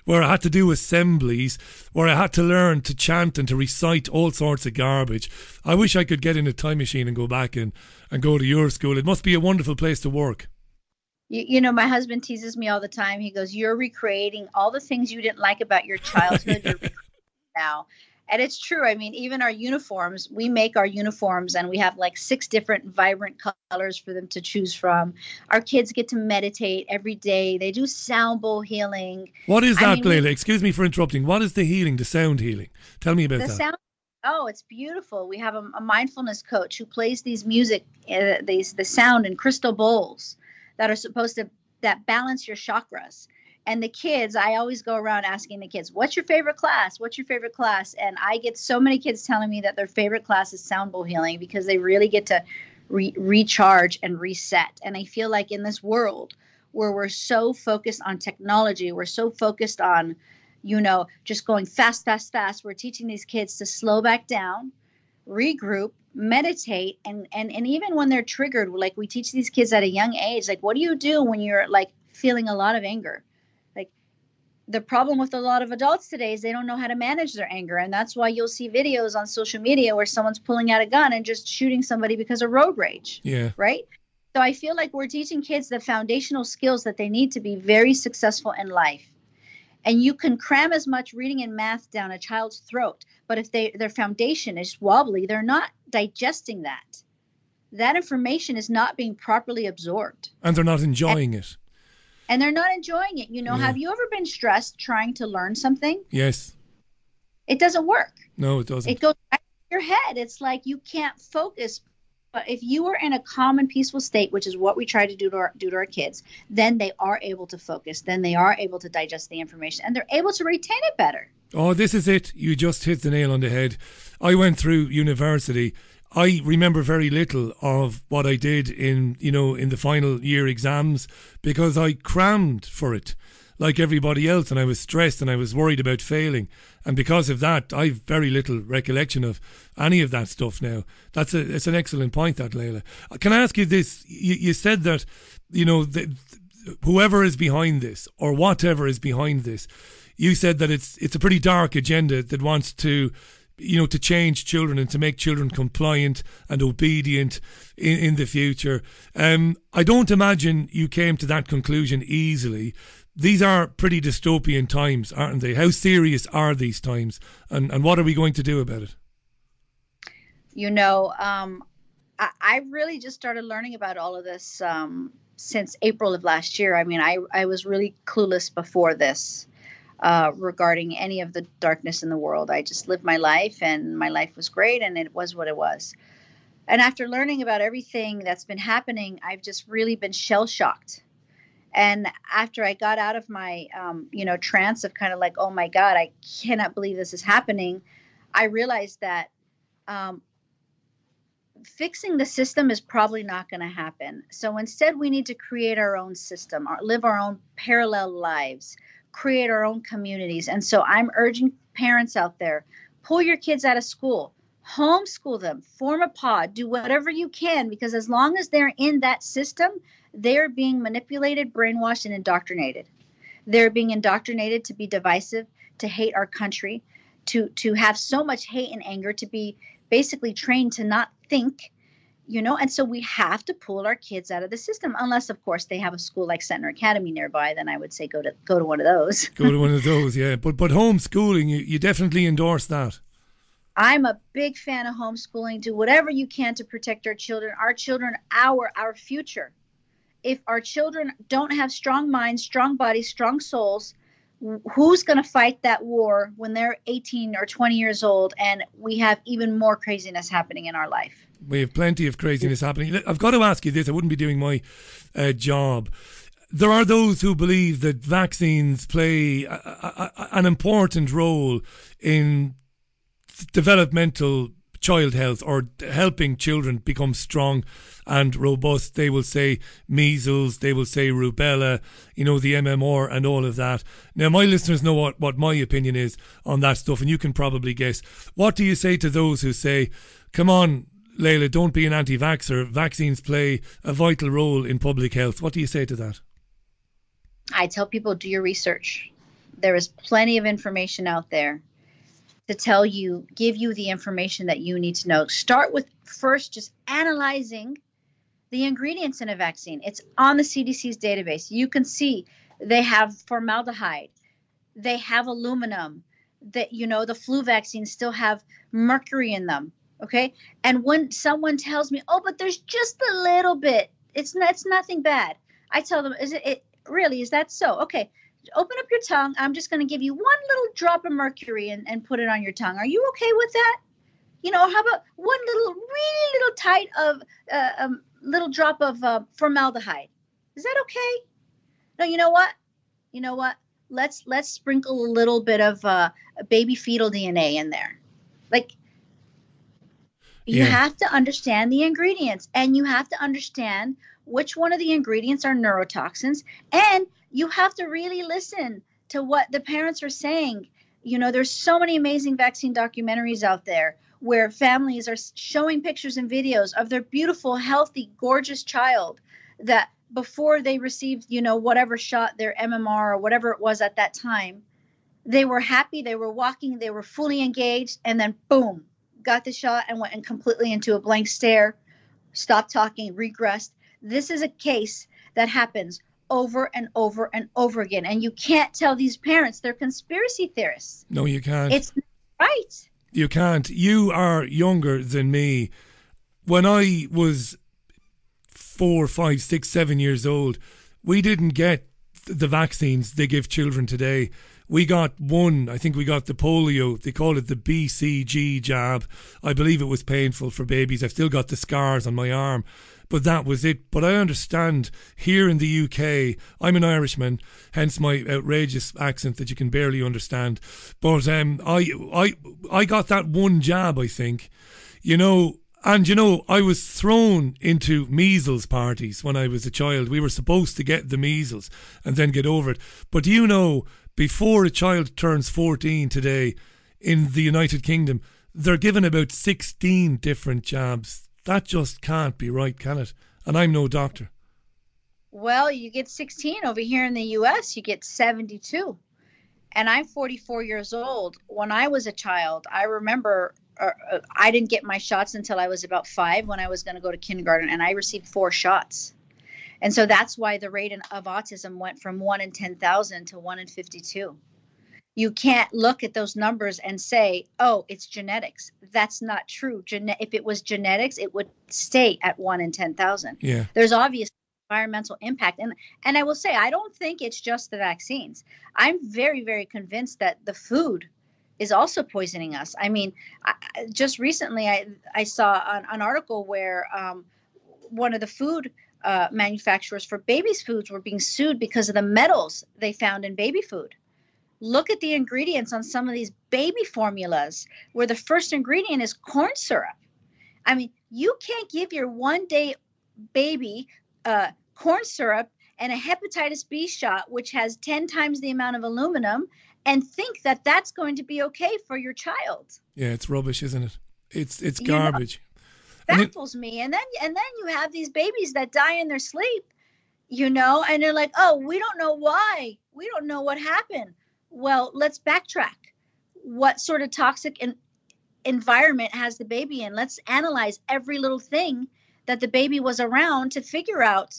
where I had to do assemblies, where I had to learn to chant and to recite all sorts of garbage. I wish I could get in a time machine and go back in and go to your school. It must be a wonderful place to work. You, you know, my husband teases me all the time. He goes, you're recreating all the things you didn't like about your childhood. Yeah. You're recreating now. And it's true. I mean, even our uniforms, we make our uniforms and we have like six different vibrant colors for them to choose from. Our kids get to meditate every day. They do sound bowl healing. What is that, I mean, Leila? Excuse me for interrupting. What is the healing, the sound healing? Tell me about the that. Sound- Oh, it's beautiful. We have a, a mindfulness coach who plays these music, uh, these the sound in crystal bowls that are supposed to that balance your chakras. And the kids, I always go around asking the kids, what's your favorite class? What's your favorite class? And I get so many kids telling me that their favorite class is sound bowl healing because they really get to re- recharge and reset. And I feel like in this world where we're so focused on technology, we're so focused on, you know, just going fast, fast, fast, we're teaching these kids to slow back down, regroup, meditate. And, and, and even when they're triggered, like we teach these kids at a young age, like, what do you do when you're like feeling a lot of anger? The problem with a lot of adults today is they don't know how to manage their anger. And that's why you'll see videos on social media where someone's pulling out a gun and just shooting somebody because of road rage. Yeah. Right? So I feel like we're teaching kids the foundational skills that they need to be very successful in life. And you can cram as much reading and math down a child's throat, but if they, their foundation is wobbly, they're not digesting that. That information is not being properly absorbed. And they're not enjoying and- it. And they're not enjoying it. You know, yeah. Have you ever been stressed trying to learn something? Yes. It doesn't work. No, it doesn't. It goes back to your head. It's like you can't focus. But if you were in a calm and peaceful state, which is what we try to do to our, do to our kids, then they are able to focus. Then they are able to digest the information. And they're able to retain it better. Oh, this is it. You just hit the nail on the head. I went through university. I remember very little of what I did in, you know, in the final year exams because I crammed for it like everybody else and I was stressed and I was worried about failing. And because of that, I've very little recollection of any of that stuff now. That's a, it's an excellent point that, Leila. Can I ask you this? You, you said that, you know, that whoever is behind this or whatever is behind this, you said that it's it's a pretty dark agenda that wants to, you know, to change children and to make children compliant and obedient in, in the future. Um, I don't imagine you came to that conclusion easily. These are pretty dystopian times, aren't they? How serious are these times and, and what are we going to do about it? You know, um, I, I really just started learning about all of this um, since April of last year. I mean, I, I was really clueless before this. Uh, regarding any of the darkness in the world. I just lived my life and my life was great and it was what it was. And after learning about everything that's been happening, I've just really been shell-shocked. And after I got out of my, um, you know, trance of kind of like, oh my God, I cannot believe this is happening. I realized that um, fixing the system is probably not going to happen. So instead we need to create our own system, or live our own parallel lives, create our own communities. And so I'm urging parents out there, pull your kids out of school, homeschool them, form a pod, do whatever you can, because as long as they're in that system, they're being manipulated, brainwashed, and indoctrinated. They're being indoctrinated to be divisive, to hate our country, to, to have so much hate and anger, to be basically trained to not think, you know, and so we have to pull our kids out of the system, unless, of course, they have a school like Centner Academy nearby. Then I would say go to go to one of those. Go to one of those, yeah. But but homeschooling, you, you definitely endorse that. I'm a big fan of homeschooling. Do whatever you can to protect our children. Our children, our our future. If our children don't have strong minds, strong bodies, strong souls, who's going to fight that war when they're eighteen or twenty years old and we have even more craziness happening in our life? We have plenty of craziness happening. I've got to ask you this. I wouldn't be doing my uh, job. There are those who believe that vaccines play a, a, a, an important role in developmental child health or helping children become strong and robust. They will say measles, they will say rubella, you know, the M M R and all of that. Now, my listeners know what, what my opinion is on that stuff, and you can probably guess. What do you say to those who say, come on, Leila, don't be an anti-vaxxer. Vaccines play a vital role in public health. What do you say to that? I tell people, do your research. There is plenty of information out there to tell you, give you the information that you need to know. Start with first just analyzing the ingredients in a vaccine. It's on the C D C's database. You can see they have formaldehyde. They have aluminum. that, you know, the flu vaccines still have mercury in them. Okay. And when someone tells me, oh, but there's just a little bit, it's not, it's nothing bad. I tell them, is it, it really, is that so? Okay. Open up your tongue. I'm just going to give you one little drop of mercury and, and put it on your tongue. Are you okay with that? You know, how about one little, really little tight of uh, um, little drop of uh, formaldehyde? Is that okay? No, you know what? You know what? Let's let's sprinkle a little bit of uh, baby fetal D N A in there. Like, you yeah. have to understand the ingredients, and you have to understand which one of the ingredients are neurotoxins, and you have to really listen to what the parents are saying. You know, there's so many amazing vaccine documentaries out there where families are showing pictures and videos of their beautiful, healthy, gorgeous child that before they received, you know, whatever shot, their M M R or whatever it was at that time, they were happy, they were walking, they were fully engaged, and then boom, got the shot and went in completely into a blank stare, stopped talking, regressed. This is a case that happens over and over and over again, and you can't tell these parents they're conspiracy theorists. No, you can't. It's not right. You can't. You are younger than me. When I was four, five, six, seven years old, we didn't get the vaccines they give children today. We got one, I think we got the polio, they call it the B C G jab. I believe it was painful for babies. I've still got the scars on my arm, but that was it. But I understand here in the U K, I'm an Irishman, hence my outrageous accent that you can barely understand. But um, I, I, I got that one jab, I think, you know. And, you know, I was thrown into measles parties when I was a child. We were supposed to get the measles and then get over it. But do you know, before a child turns fourteen today in the United Kingdom, they're given about sixteen different jabs. That just can't be right, can it? And I'm no doctor. Well, you get sixteen over here in the U S, you get seventy-two. And I'm forty-four years old. When I was a child, I remember... Or, uh, I didn't get my shots until I was about five when I was going to go to kindergarten, and I received four shots. And so that's why the rate in, of autism went from one in ten thousand to one in fifty-two. You can't look at those numbers and say, oh, it's genetics. That's not true. Gen- if it was genetics, it would stay at one in ten thousand. Yeah. There's obvious environmental impact. And, and I will say, I don't think it's just the vaccines. I'm very, very convinced that the food is also poisoning us. I mean, I, just recently I, I saw an, an article where um, one of the food uh, manufacturers for babies' foods were being sued because of the metals they found in baby food. Look at the ingredients on some of these baby formulas where the first ingredient is corn syrup. I mean, you can't give your one-day baby uh, corn syrup and a hepatitis B shot, which has ten times the amount of aluminum, and think that that's going to be okay for your child. Yeah, it's rubbish, isn't it? It's it's garbage. You know, baffles and it, me. And then and then you have these babies that die in their sleep, you know, and they're like, oh, we don't know why. We don't know what happened. Well, let's backtrack. What sort of toxic in, environment has the baby in? Let's analyze every little thing that the baby was around to figure out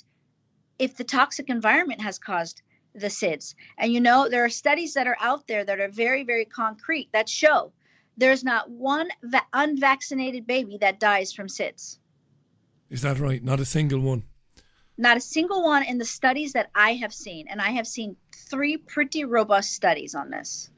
if the toxic environment has caused the SIDS. And, you know, there are studies that are out there that are very, very concrete that show there's not one va- unvaccinated baby that dies from SIDS. Is that right? Not a single one? Not a single one in the studies that I have seen. And I have seen three pretty robust studies on this.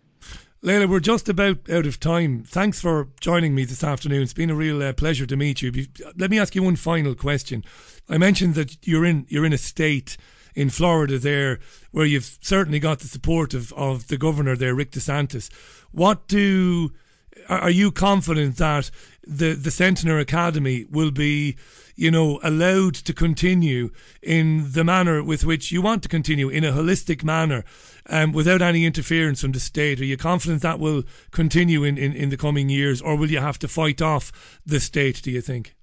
Leila, we're just about out of time. Thanks for joining me this afternoon. It's been a real uh, pleasure to meet you. Let me ask you one final question. I mentioned that you're in you're in a state in Florida there where you've certainly got the support of, of the governor there, Rick DeSantis. What do are you confident that the the Centner Academy will be, you know, allowed to continue in the manner with which you want to continue, in a holistic manner? Um, without any interference from the state? Are you confident that will continue in, in, in the coming years, or will you have to fight off the state, do you think?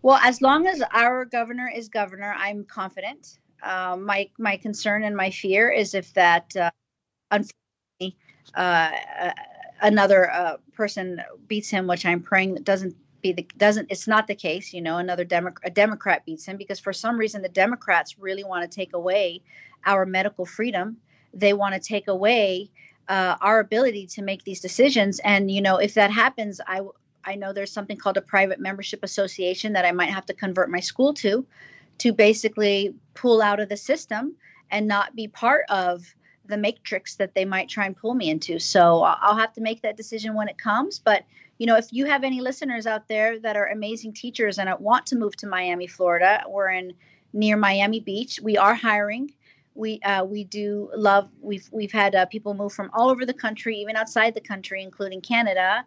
Well, as long as our governor is governor, I'm confident. Uh, my my concern and my fear is if that, uh, unfortunately, uh, another uh, person beats him, which I'm praying that doesn't be the doesn't it's not the case. You know, another Demo- a Democrat beats him, because for some reason the Democrats really want to take away our medical freedom. They want to take away uh, our ability to make these decisions. And, you know, if that happens, I, I know there's something called a private membership association that I might have to convert my school to, to basically pull out of the system and not be part of the matrix that they might try and pull me into. So I'll have to make that decision when it comes. But, you know, if you have any listeners out there that are amazing teachers and want to move to Miami, Florida, we're in near Miami Beach. We are hiring. We uh, we do love, we've, we've had uh, people move from all over the country, even outside the country, including Canada.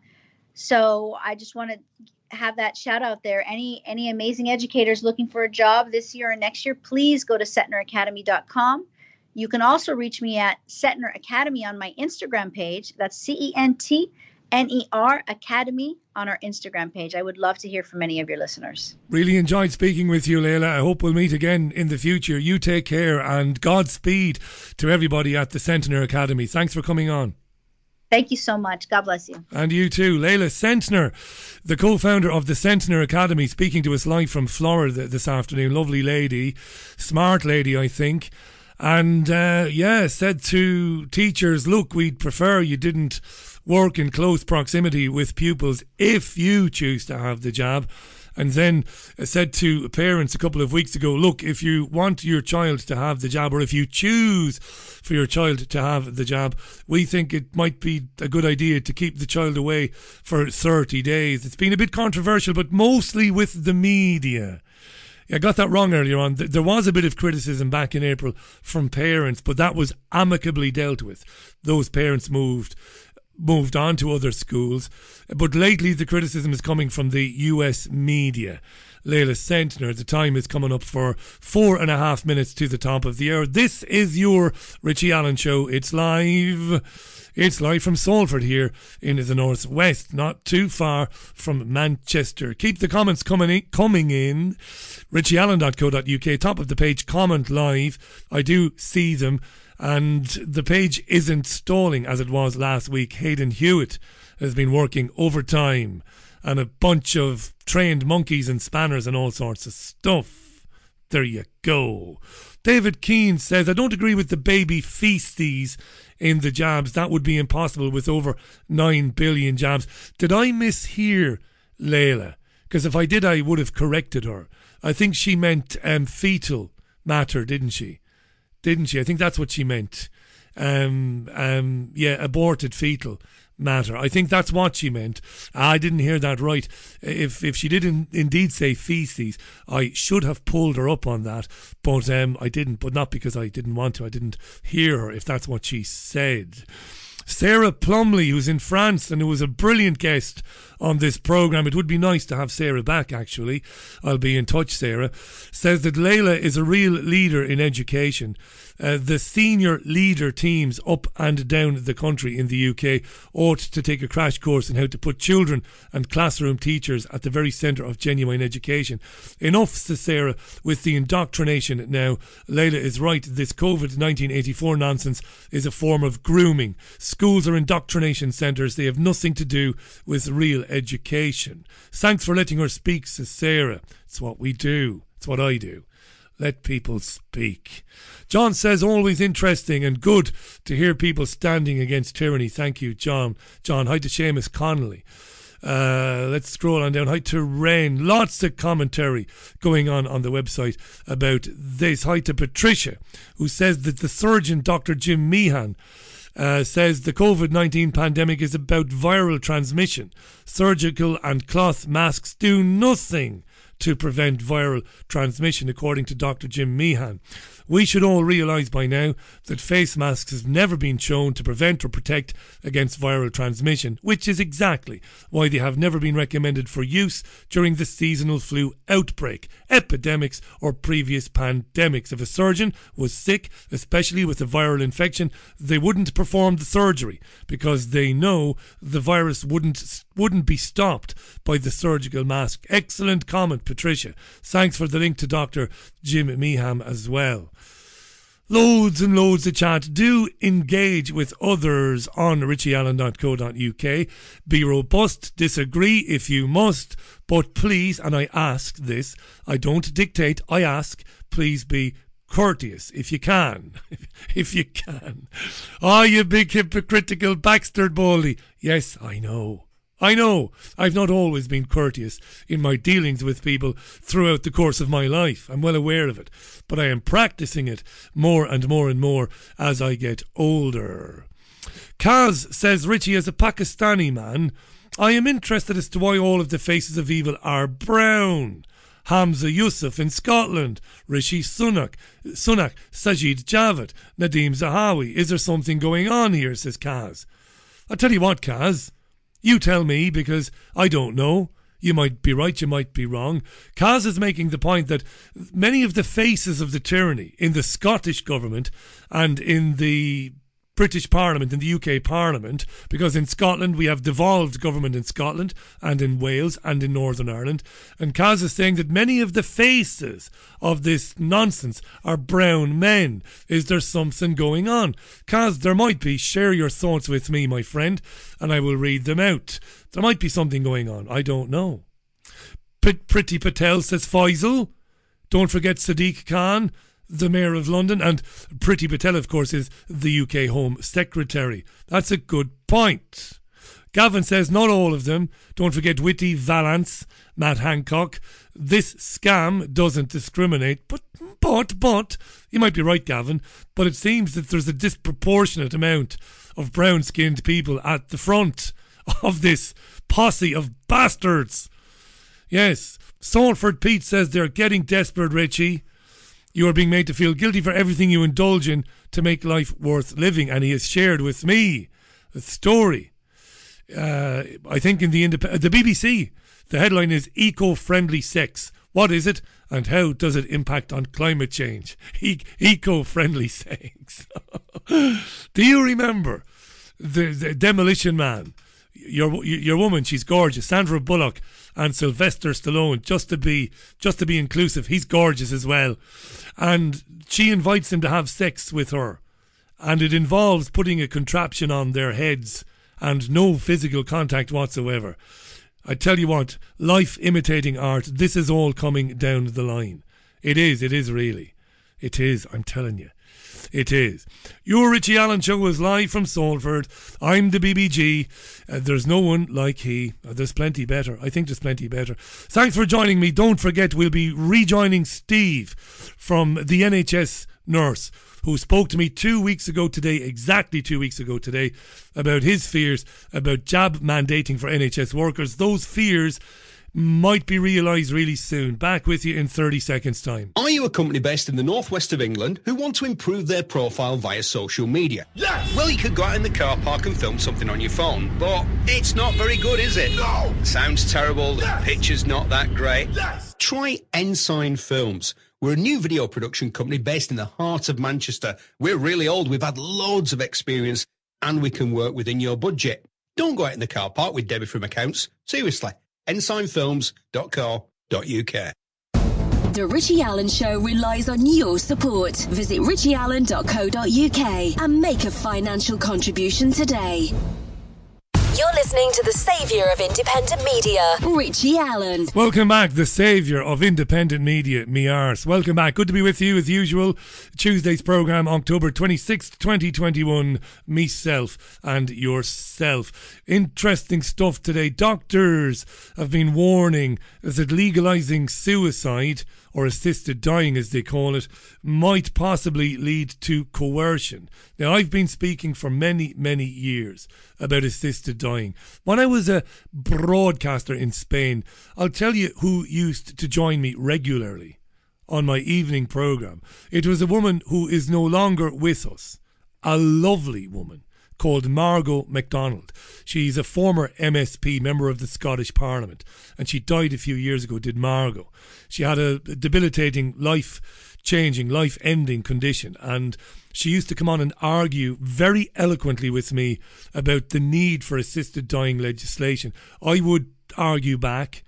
So I just want to have that shout out there. Any any amazing educators looking for a job this year or next year, please go to centner academy dot com. You can also reach me at Centner Academy on my Instagram page. That's C E N T N E R Academy on our Instagram page. I would love to hear from any of your listeners. Really enjoyed speaking with you, Leila. I hope we'll meet again in the future. You take care, and Godspeed to everybody at the Centner Academy. Thanks for coming on. Thank you so much. God bless you. And you too. Leila Centner, the co-founder of the Centner Academy, speaking to us live from Florida this afternoon. Lovely lady. Smart lady, I think. And, uh, yeah, said to teachers, look, we'd prefer you didn't work in close proximity with pupils if you choose to have the jab. And then said to parents a couple of weeks ago, look, if you want your child to have the jab, or if you choose for your child to have the jab, we think it might be a good idea to keep the child away for thirty days. It's been a bit controversial, but mostly with the media. I got that wrong earlier on. There was a bit of criticism back in April from parents, but that was amicably dealt with. Those parents moved moved on to other schools. But lately, the criticism is coming from the U S media. Leila Centner, the time is coming up for four and a half minutes to the top of the hour. This is your Richie Allen Show. It's live. It's live from Salford here in the northwest, not too far from Manchester. Keep the comments coming in. Coming in. richie allen dot co dot u k, top of the page, comment live. I do see them. And the page isn't stalling as it was last week. Hayden Hewitt has been working overtime and a bunch of trained monkeys and spanners and all sorts of stuff. There you go. David Keane says, I don't agree with the baby feces in the jabs. That would be impossible with over nine billion jabs. Did I mishear Leila? Because if I did, I would have corrected her. I think she meant um, fetal matter, didn't she? Didn't she? I think that's what she meant. Um, um, yeah, aborted fetal matter. I think that's what she meant. I didn't hear that right. If if she did in, indeed say feces, I should have pulled her up on that, but um, I didn't. But not because I didn't want to. I didn't hear her, if that's what she said. Sarah Plumley, who's in France and who was a brilliant guest on this programme. It would be nice to have Sarah back, actually. I'll be in touch, Sarah. Says that Leila is a real leader in education. Uh, the senior leader teams up and down the country in the U K ought to take a crash course in how to put children and classroom teachers at the very centre of genuine education. Enough, says Sarah, with the indoctrination now. Leila is right. This covid nineteen eighty-four nonsense is a form of grooming. Schools are indoctrination centres. They have nothing to do with real education. Thanks for letting her speak, says Sarah. It's what we do. It's what I do. Let people speak. John says, always interesting and good to hear people standing against tyranny. Thank you, John. John, hi to Seamus Connolly. Uh, let's scroll on down. Hi to Rain. Lots of commentary going on on the website about this. Hi to Patricia, who says that the surgeon, Doctor Jim Meehan, Uh, says the covid nineteen pandemic is about viral transmission. Surgical and cloth masks do nothing to prevent viral transmission, according to Doctor Jim Meehan. We should all realise by now that face masks have never been shown to prevent or protect against viral transmission, which is exactly why they have never been recommended for use during the seasonal flu outbreak, epidemics or previous pandemics. If a surgeon was sick, especially with a viral infection, they wouldn't perform the surgery because they know the virus wouldn't wouldn't be stopped by the surgical mask. Excellent comment, Patricia. Thanks for the link to Doctor Jim Meehan as well. Loads and loads of chat. Do engage with others on richie allen dot co dot u k. Be robust, disagree if you must, but please, and I ask this, I don't dictate, I ask, please be courteous, if you can, if you can. Oh, you big hypocritical Baxter Bowley. Yes, I know. I know I've not always been courteous in my dealings with people throughout the course of my life. I'm well aware of it, but I am practicing it more and more and more as I get older. Kaz says, Richie, as a Pakistani man, I am interested as to why all of the faces of evil are brown. Hamza Yusuf in Scotland, Rishi Sunak, Sunak, Sajid Javid, Nadim Zahawi. Is there something going on here, says Kaz. I'll tell you what, Kaz. You tell me, because I don't know. You might be right, you might be wrong. Kaz is making the point that many of the faces of the tyranny in the Scottish government and in the British Parliament, in the U K Parliament, because in Scotland we have devolved government in Scotland and in Wales and in Northern Ireland, and Kaz is saying that many of the faces of this nonsense are brown men. Is there something going on? Kaz, there might be. Share your thoughts with me, my friend, and I will read them out. There might be something going on. I don't know. P- Priti Patel says, Faisal. Don't forget Sadiq Khan, the Mayor of London, and Priti Patel, of course, is the U K Home Secretary. That's a good point. Gavin says, not all of them. Don't forget Witty, Valance, Matt Hancock. This scam doesn't discriminate. But, but, but, you might be right, Gavin, but it seems that there's a disproportionate amount of brown-skinned people at the front of this posse of bastards. Yes, Salford Pete says they're getting desperate, Richie. You are being made to feel guilty for everything you indulge in to make life worth living. And he has shared with me a story. Uh, I think in the Indep- the B B C, the headline is Eco-Friendly Sex. What is it and how does it impact on climate change? E- eco-friendly sex. Do you remember the, the Demolition Man? Your your woman, she's gorgeous. Sandra Bullock and Sylvester Stallone, just to be just to be inclusive, he's gorgeous as well. And she invites him to have sex with her, and it involves putting a contraption on their heads and no physical contact whatsoever. I tell you what, life imitating art. This is all coming down the line. It is. It is really. It is. I'm telling you. It is. Your Richie Allen Show is live from Salford. I'm the B B G. Uh, there's no one like he. Uh, there's plenty better. I think there's plenty better. Thanks for joining me. Don't forget, we'll be rejoining Steve from the N H S nurse who spoke to me two weeks ago today, exactly two weeks ago today, about his fears about jab mandating for N H S workers. Those fears might be realised really soon. Back with you in thirty seconds time. Are you a company based in the northwest of England who want to improve their profile via social media? Yes! Well, you could go out in the car park and film something on your phone, but it's not very good, is it? No! It sounds terrible, yes! The picture's not that great. Yes! Try Ensign Films. We're a new video production company based in the heart of Manchester. We're really old, we've had loads of experience, and we can work within your budget. Don't go out in the car park with Debbie from accounts. Seriously. ensign films dot co dot u k. The Richie Allen Show relies on your support. Visit richie allen dot co dot u k and make a financial contribution today. You're listening to the saviour of independent media, Richie Allen. Welcome back, the saviour of independent media, me arse. Welcome back. Good to be with you as usual. Tuesday's programme, October twenty-sixth, twenty twenty-one. Meself and yourself. Interesting stuff today. Doctors have been warning that legalising suicide, or assisted dying as they call it, might possibly lead to coercion. Now, I've been speaking for many, many years about assisted dying. When I was a broadcaster in Spain, I'll tell you who used to join me regularly on my evening programme. It was a woman who is no longer with us, a lovely woman called Margot MacDonald. She's a former M S P, member of the Scottish Parliament, and she died a few years ago, did Margot. She had a debilitating, life-changing, life-ending condition, and she used to come on and argue very eloquently with me about the need for assisted dying legislation. I would argue back,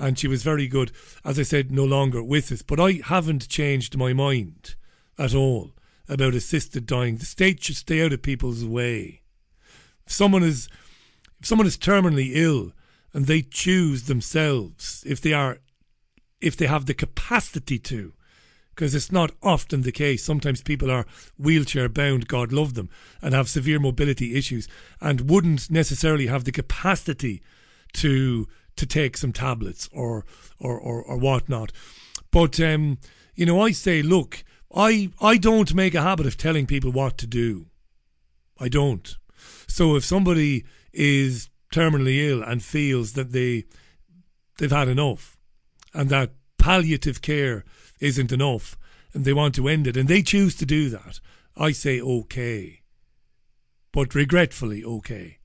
and she was very good, as I said, no longer with us, but I haven't changed my mind at all about assisted dying. The state should stay out of people's way. If someone is, if someone is terminally ill and they choose themselves, if they are, if they have the capacity to, because it's not often the case. Sometimes people are wheelchair bound, God love them, and have severe mobility issues and wouldn't necessarily have the capacity to to take some tablets or or, or, or whatnot. But, um, you know, I say, look, I, I don't make a habit of telling people what to do. I don't. So if somebody is terminally ill and feels that they they've had enough and that palliative care isn't enough and they want to end it and they choose to do that, I say okay, but regretfully okay.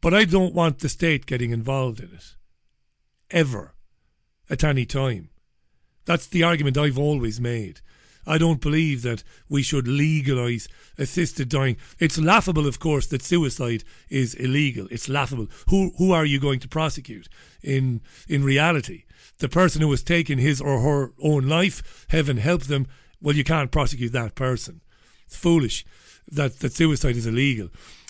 But I don't want the state getting involved in it, ever, at any time. That's the argument I've always made. I don't believe that we should legalise assisted dying. It's laughable, of course, that suicide is illegal. It's laughable. Who who are you going to prosecute? In in reality, the person who has taken his or her own life, heaven help them, well, you can't prosecute that person. It's foolish that, that suicide is illegal.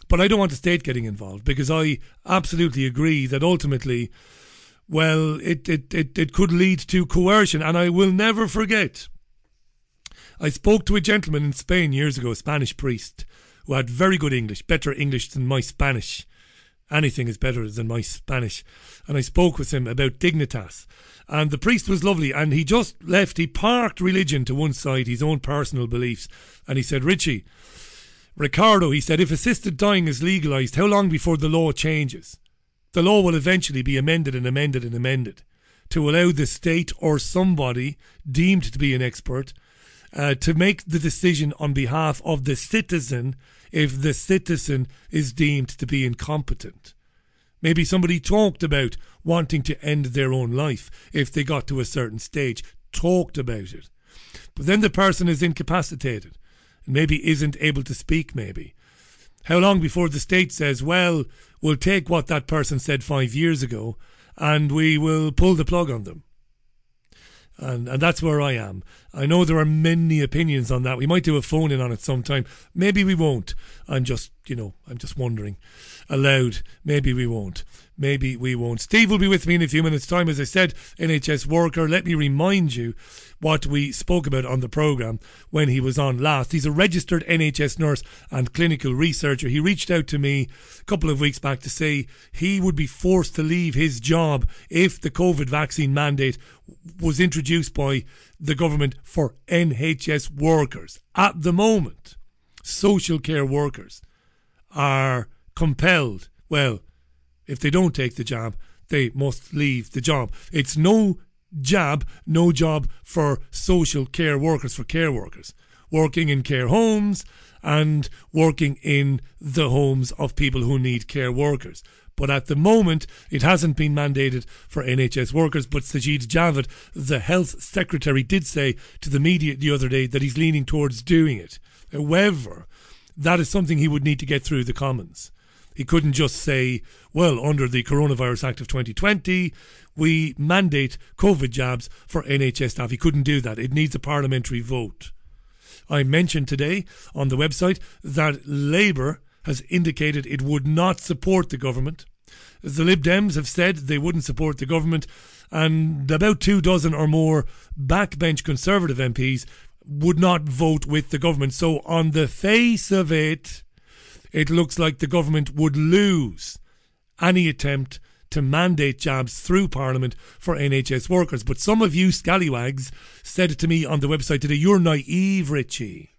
But I don't want the state getting involved, because I absolutely agree that ultimately, well, it, it, it, it could lead to coercion. And I will never forget, I spoke to a gentleman in Spain years ago, a Spanish priest, who had very good English, better English than my Spanish. Anything is better than my Spanish. And I spoke with him about dignitas. And the priest was lovely. And he just left, he parked religion to one side, his own personal beliefs. And he said, Richie, Ricardo, he said, if assisted dying is legalised, how long before the law changes? The law will eventually be amended and amended and amended to allow the state or somebody deemed to be an expert Uh, to make the decision on behalf of the citizen if the citizen is deemed to be incompetent. Maybe somebody talked about wanting to end their own life if they got to a certain stage, talked about it. But then the person is incapacitated and maybe isn't able to speak maybe. How long before the state says, well, we'll take what that person said five years ago and we will pull the plug on them? And and that's where I am. I know there are many opinions on that. We might do a phone-in on it sometime. Maybe we won't. I'm just, you know, I'm just wondering aloud. Maybe we won't. Maybe we won't. Steve will be with me in a few minutes' time. As I said, N H S worker. Let me remind you what we spoke about on the programme when he was on last. He's a registered N H S nurse and clinical researcher. He reached out to me a couple of weeks back to say he would be forced to leave his job if the COVID vaccine mandate was introduced by the government for N H S workers. At the moment, social care workers are compelled, well, if they don't take the jab, they must leave the job. It's no jab, no job for social care workers, for care workers, working in care homes and working in the homes of people who need care workers. But at the moment, it hasn't been mandated for N H S workers. But Sajid Javid, the health secretary, did say to the media the other day that he's leaning towards doing it. However, that is something he would need to get through the Commons. He couldn't just say, well, under the Coronavirus Act of twenty twenty, we mandate COVID jabs for N H S staff. He couldn't do that. It needs a parliamentary vote. I mentioned today on the website that Labour has indicated it would not support the government. The Lib Dems have said they wouldn't support the government, and about two dozen or more backbench Conservative M Ps would not vote with the government. So on the face of it, it looks like the government would lose any attempt to mandate jabs through Parliament for N H S workers. But some of you scallywags said it to me on the website today, you're naive, Richie.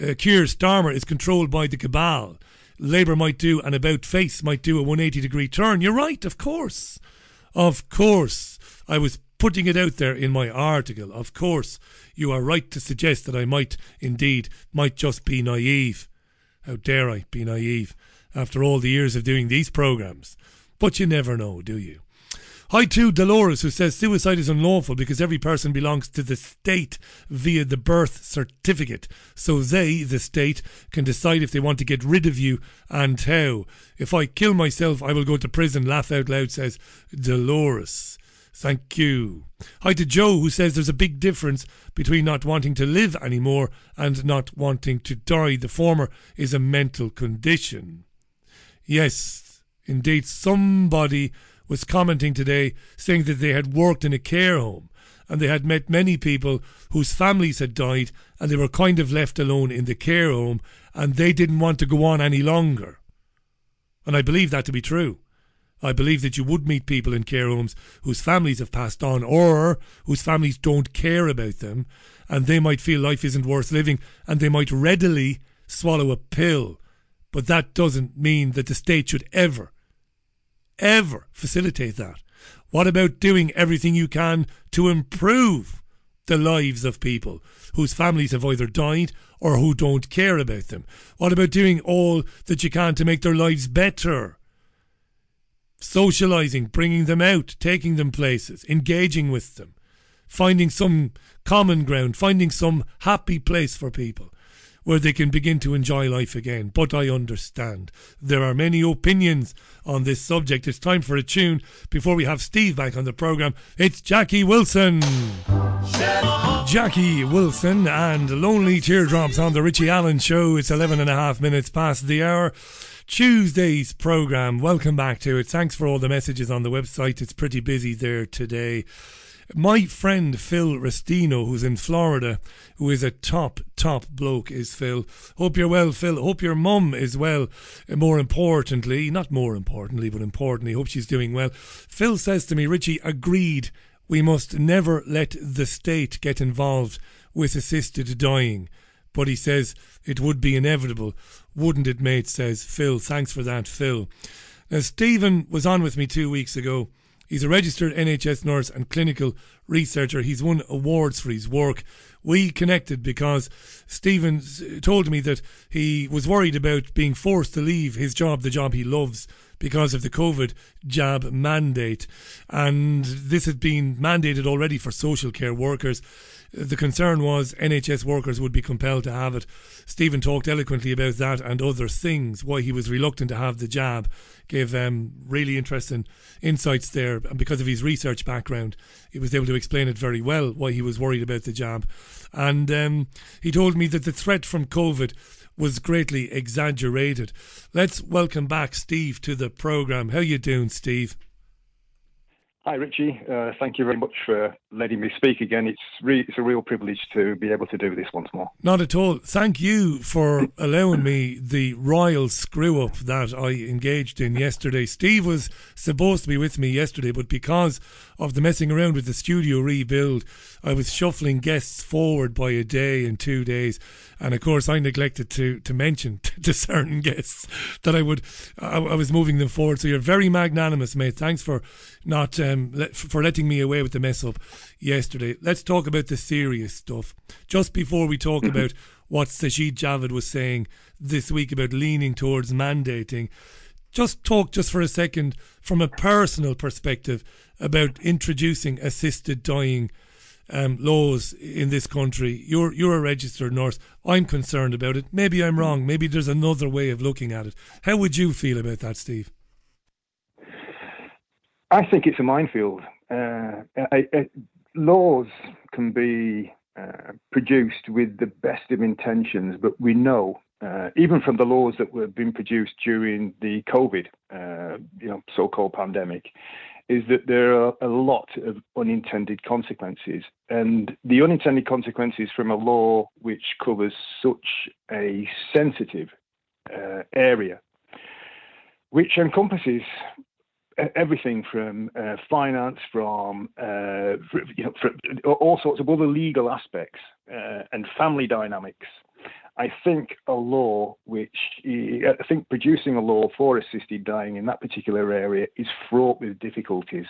Uh, Keir Starmer is controlled by the cabal. Labour might do an about-face, might do a one hundred eighty degree turn. You're right, of course. Of course. I was putting it out there in my article. Of course, you are right to suggest that I might indeed, might just be naive. How dare I be naive after all the years of doing these programmes? But you never know, do you? Hi to Dolores, who says suicide is unlawful because every person belongs to the state via the birth certificate. So they, the state, can decide if they want to get rid of you and how. If I kill myself, I will go to prison. Laugh out loud, says Dolores. Thank you. Hi to Joe, who says there's a big difference between not wanting to live anymore and not wanting to die. The former is a mental condition. Yes, indeed. Somebody was commenting today saying that they had worked in a care home and they had met many people whose families had died and they were kind of left alone in the care home and they didn't want to go on any longer. And I believe that to be true. I believe that you would meet people in care homes whose families have passed on or whose families don't care about them, and they might feel life isn't worth living and they might readily swallow a pill. But that doesn't mean that the state should ever, ever facilitate that. What about doing everything you can to improve the lives of people whose families have either died or who don't care about them? What about doing all that you can to make their lives better? Socialising, bringing them out, taking them places, engaging with them, finding some common ground, finding some happy place for people where they can begin to enjoy life again. But I understand there are many opinions on this subject. It's time for a tune before we have Steve back on the programme. It's Jackie Wilson. Jackie Wilson and Lonely Teardrops on the Richie Allen Show. It's eleven and a half minutes past the hour. Tuesday's programme. Welcome back to it. Thanks for all the messages on the website. It's pretty busy there today. My friend Phil Restino, who's in Florida, who is a top, top bloke, is Phil. Hope you're well, Phil. Hope your mum is well. And more importantly, not more importantly, but importantly, hope she's doing well. Phil says to me, Richie, agreed, we must never let the state get involved with assisted dying. But he says it would be inevitable, wouldn't it, mate, says Phil. Thanks for that, Phil. Now, Stephen was on with me two weeks ago. He's a registered N H S nurse and clinical researcher. He's won awards for his work. We connected because Stephen told me that he was worried about being forced to leave his job, the job he loves, because of the COVID jab mandate. And this had been mandated already for social care workers. The concern was N H S workers would be compelled to have it. Stephen talked eloquently about that and other things, why he was reluctant to have the jab. Gave um, really interesting insights there. And because of his research background, he was able to explain it very well, why he was worried about the jab. And um, he told me that the threat from COVID was greatly exaggerated. Let's welcome back Steve to the programme. How you doing, Steve? Hi, Richie. Uh, thank you very much for letting me speak again. It's re- it's a real privilege to be able to do this once more. Not at all. Thank you for allowing me the royal screw-up that I engaged in yesterday. Steve was supposed to be with me yesterday, but because of the messing around with the studio rebuild, I was shuffling guests forward by a day and two days. And of course, I neglected to, to mention to certain guests that I would I, I was moving them forward. So you're very magnanimous, mate. Thanks for not um, let, for letting me away with the mess up yesterday. Let's talk about the serious stuff. Just before we talk about what Sajid Javid was saying this week about leaning towards mandating, just talk just for a second from a personal perspective about introducing assisted dying Um, laws in this country. You're you're a registered nurse. I'm concerned about it. Maybe I'm wrong. Maybe there's another way of looking at it. How would you feel about that, Steve? I think it's a minefield. Uh, I, I, laws can be uh, produced with the best of intentions, but we know, uh, even from the laws that were being produced during the COVID, uh, you know, so-called pandemic, is that there are a lot of unintended consequences. And the unintended consequences from a law which covers such a sensitive uh, area, which encompasses everything from uh, finance, from, uh, you know, from all sorts of other legal aspects uh, and family dynamics. I think a law which, I think producing a law for assisted dying in that particular area is fraught with difficulties.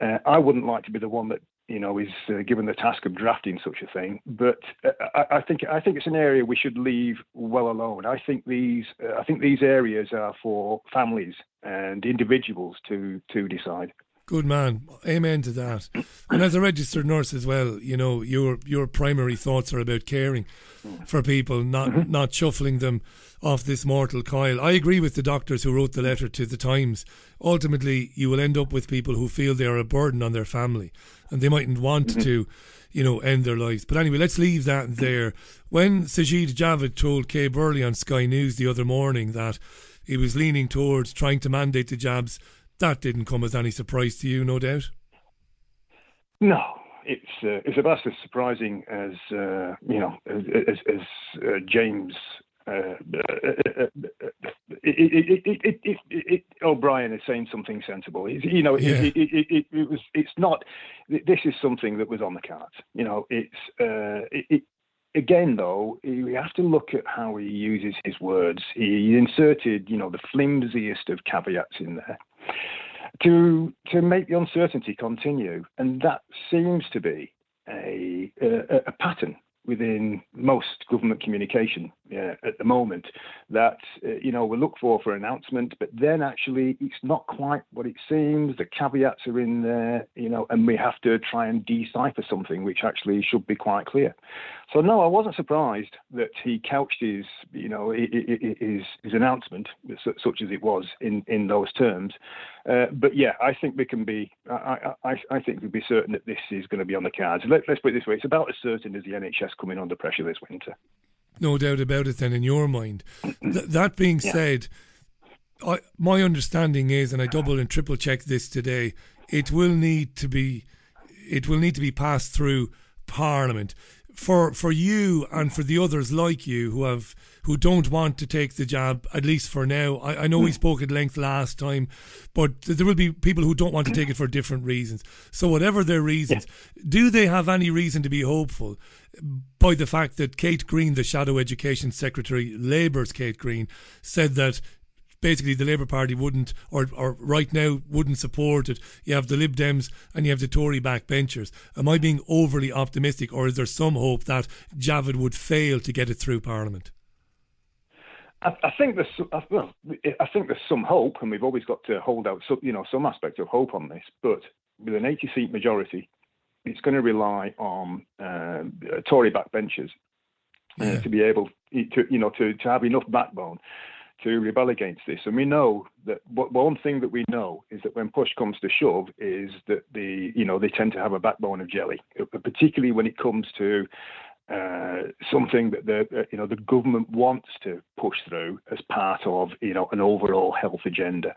Uh, I wouldn't like to be the one that, you know, is uh, given the task of drafting such a thing, but uh, I, I think I think it's an area we should leave well alone. I think these uh, I think these areas are for families and individuals to to decide. Good man. Amen to that. And as a registered nurse as well, you know, your your primary thoughts are about caring for people, not mm-hmm. not shuffling them off this mortal coil. I agree with the doctors who wrote the letter to the Times. Ultimately, you will end up with people who feel they are a burden on their family and they mightn't want mm-hmm. to, you know, end their lives. But anyway, let's leave that there. When Sajid Javid told Kay Burley on Sky News the other morning that he was leaning towards trying to mandate the jabs, that didn't come as any surprise to you, no doubt. No, it's uh, it's about as surprising as uh, you know as, as, as uh, James uh, it, it, it, it, it, O'Brien is saying something sensible. It's, you know, yeah. it, it, it, it was. It's not. This is something that was on the cards. You know, it's uh, it, it, again though. We have to look at how he uses his words. He inserted, you know, the flimsiest of caveats in there. To to make the uncertainty continue, and that seems to be a a, a pattern within most government communication uh, at the moment. That uh, you know we look for for announcement, but then actually it's not quite what it seems. The caveats are in there, you know, and we have to try and decipher something which actually should be quite clear. So no, I wasn't surprised that he couched his you know his his announcement, such as it was, in in those terms. Uh, but yeah, I think we can be. I, I, I think we can be certain that this is going to be on the cards. Let, let's put it this way: it's about as certain as the N H S coming under pressure this winter. No doubt about it. Then, in your mind, Th- that being yeah. said, I, my understanding is, and I double and triple check this today, it will need to be, it will need to be passed through Parliament. For for you and for the others like you who have who don't want to take the job, at least for now. I, I know we spoke at length last time, but there will be people who don't want to take it for different reasons. So whatever their reasons, yeah. do they have any reason to be hopeful by the fact that Kate Green, the Shadow Education Secretary, Labour's Kate Green, said that basically the Labour Party wouldn't, or, or right now wouldn't support it. You have the Lib Dems and you have the Tory backbenchers. Am I being overly optimistic, or is there some hope that Javid would fail to get it through Parliament? I, I think there's, well, I think there's some hope, and we've always got to hold out, some, you know, some aspect of hope on this. But with an eighty-seat majority, it's going to rely on uh, Tory backbenchers uh, yeah. to be able, to, you know, to, to have enough backbone to rebel against this. And we know that one thing that we know is that when push comes to shove is that the you know they tend to have a backbone of jelly, particularly when it comes to uh, something that the you know the government wants to push through as part of you know an overall health agenda.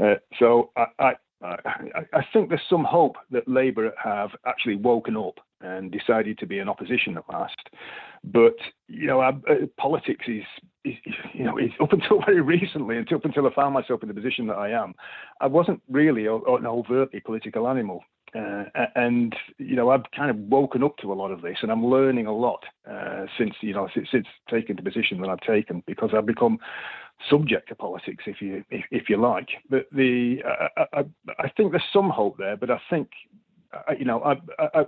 Uh, so I, I I I think there's some hope that Labour have actually woken up and decided to be in opposition at last. But you know, our, uh, politics is, is, you know, it's up until very recently, until up until I found myself in the position that I am, I wasn't really a, an overtly political animal. Uh, and you know, I've kind of woken up to a lot of this, and I'm learning a lot uh, since you know since, since taking the position that I've taken, because I've become subject to politics, if you if, if you like. But the uh, I, I think there's some hope there, but I think uh, you know I. I, I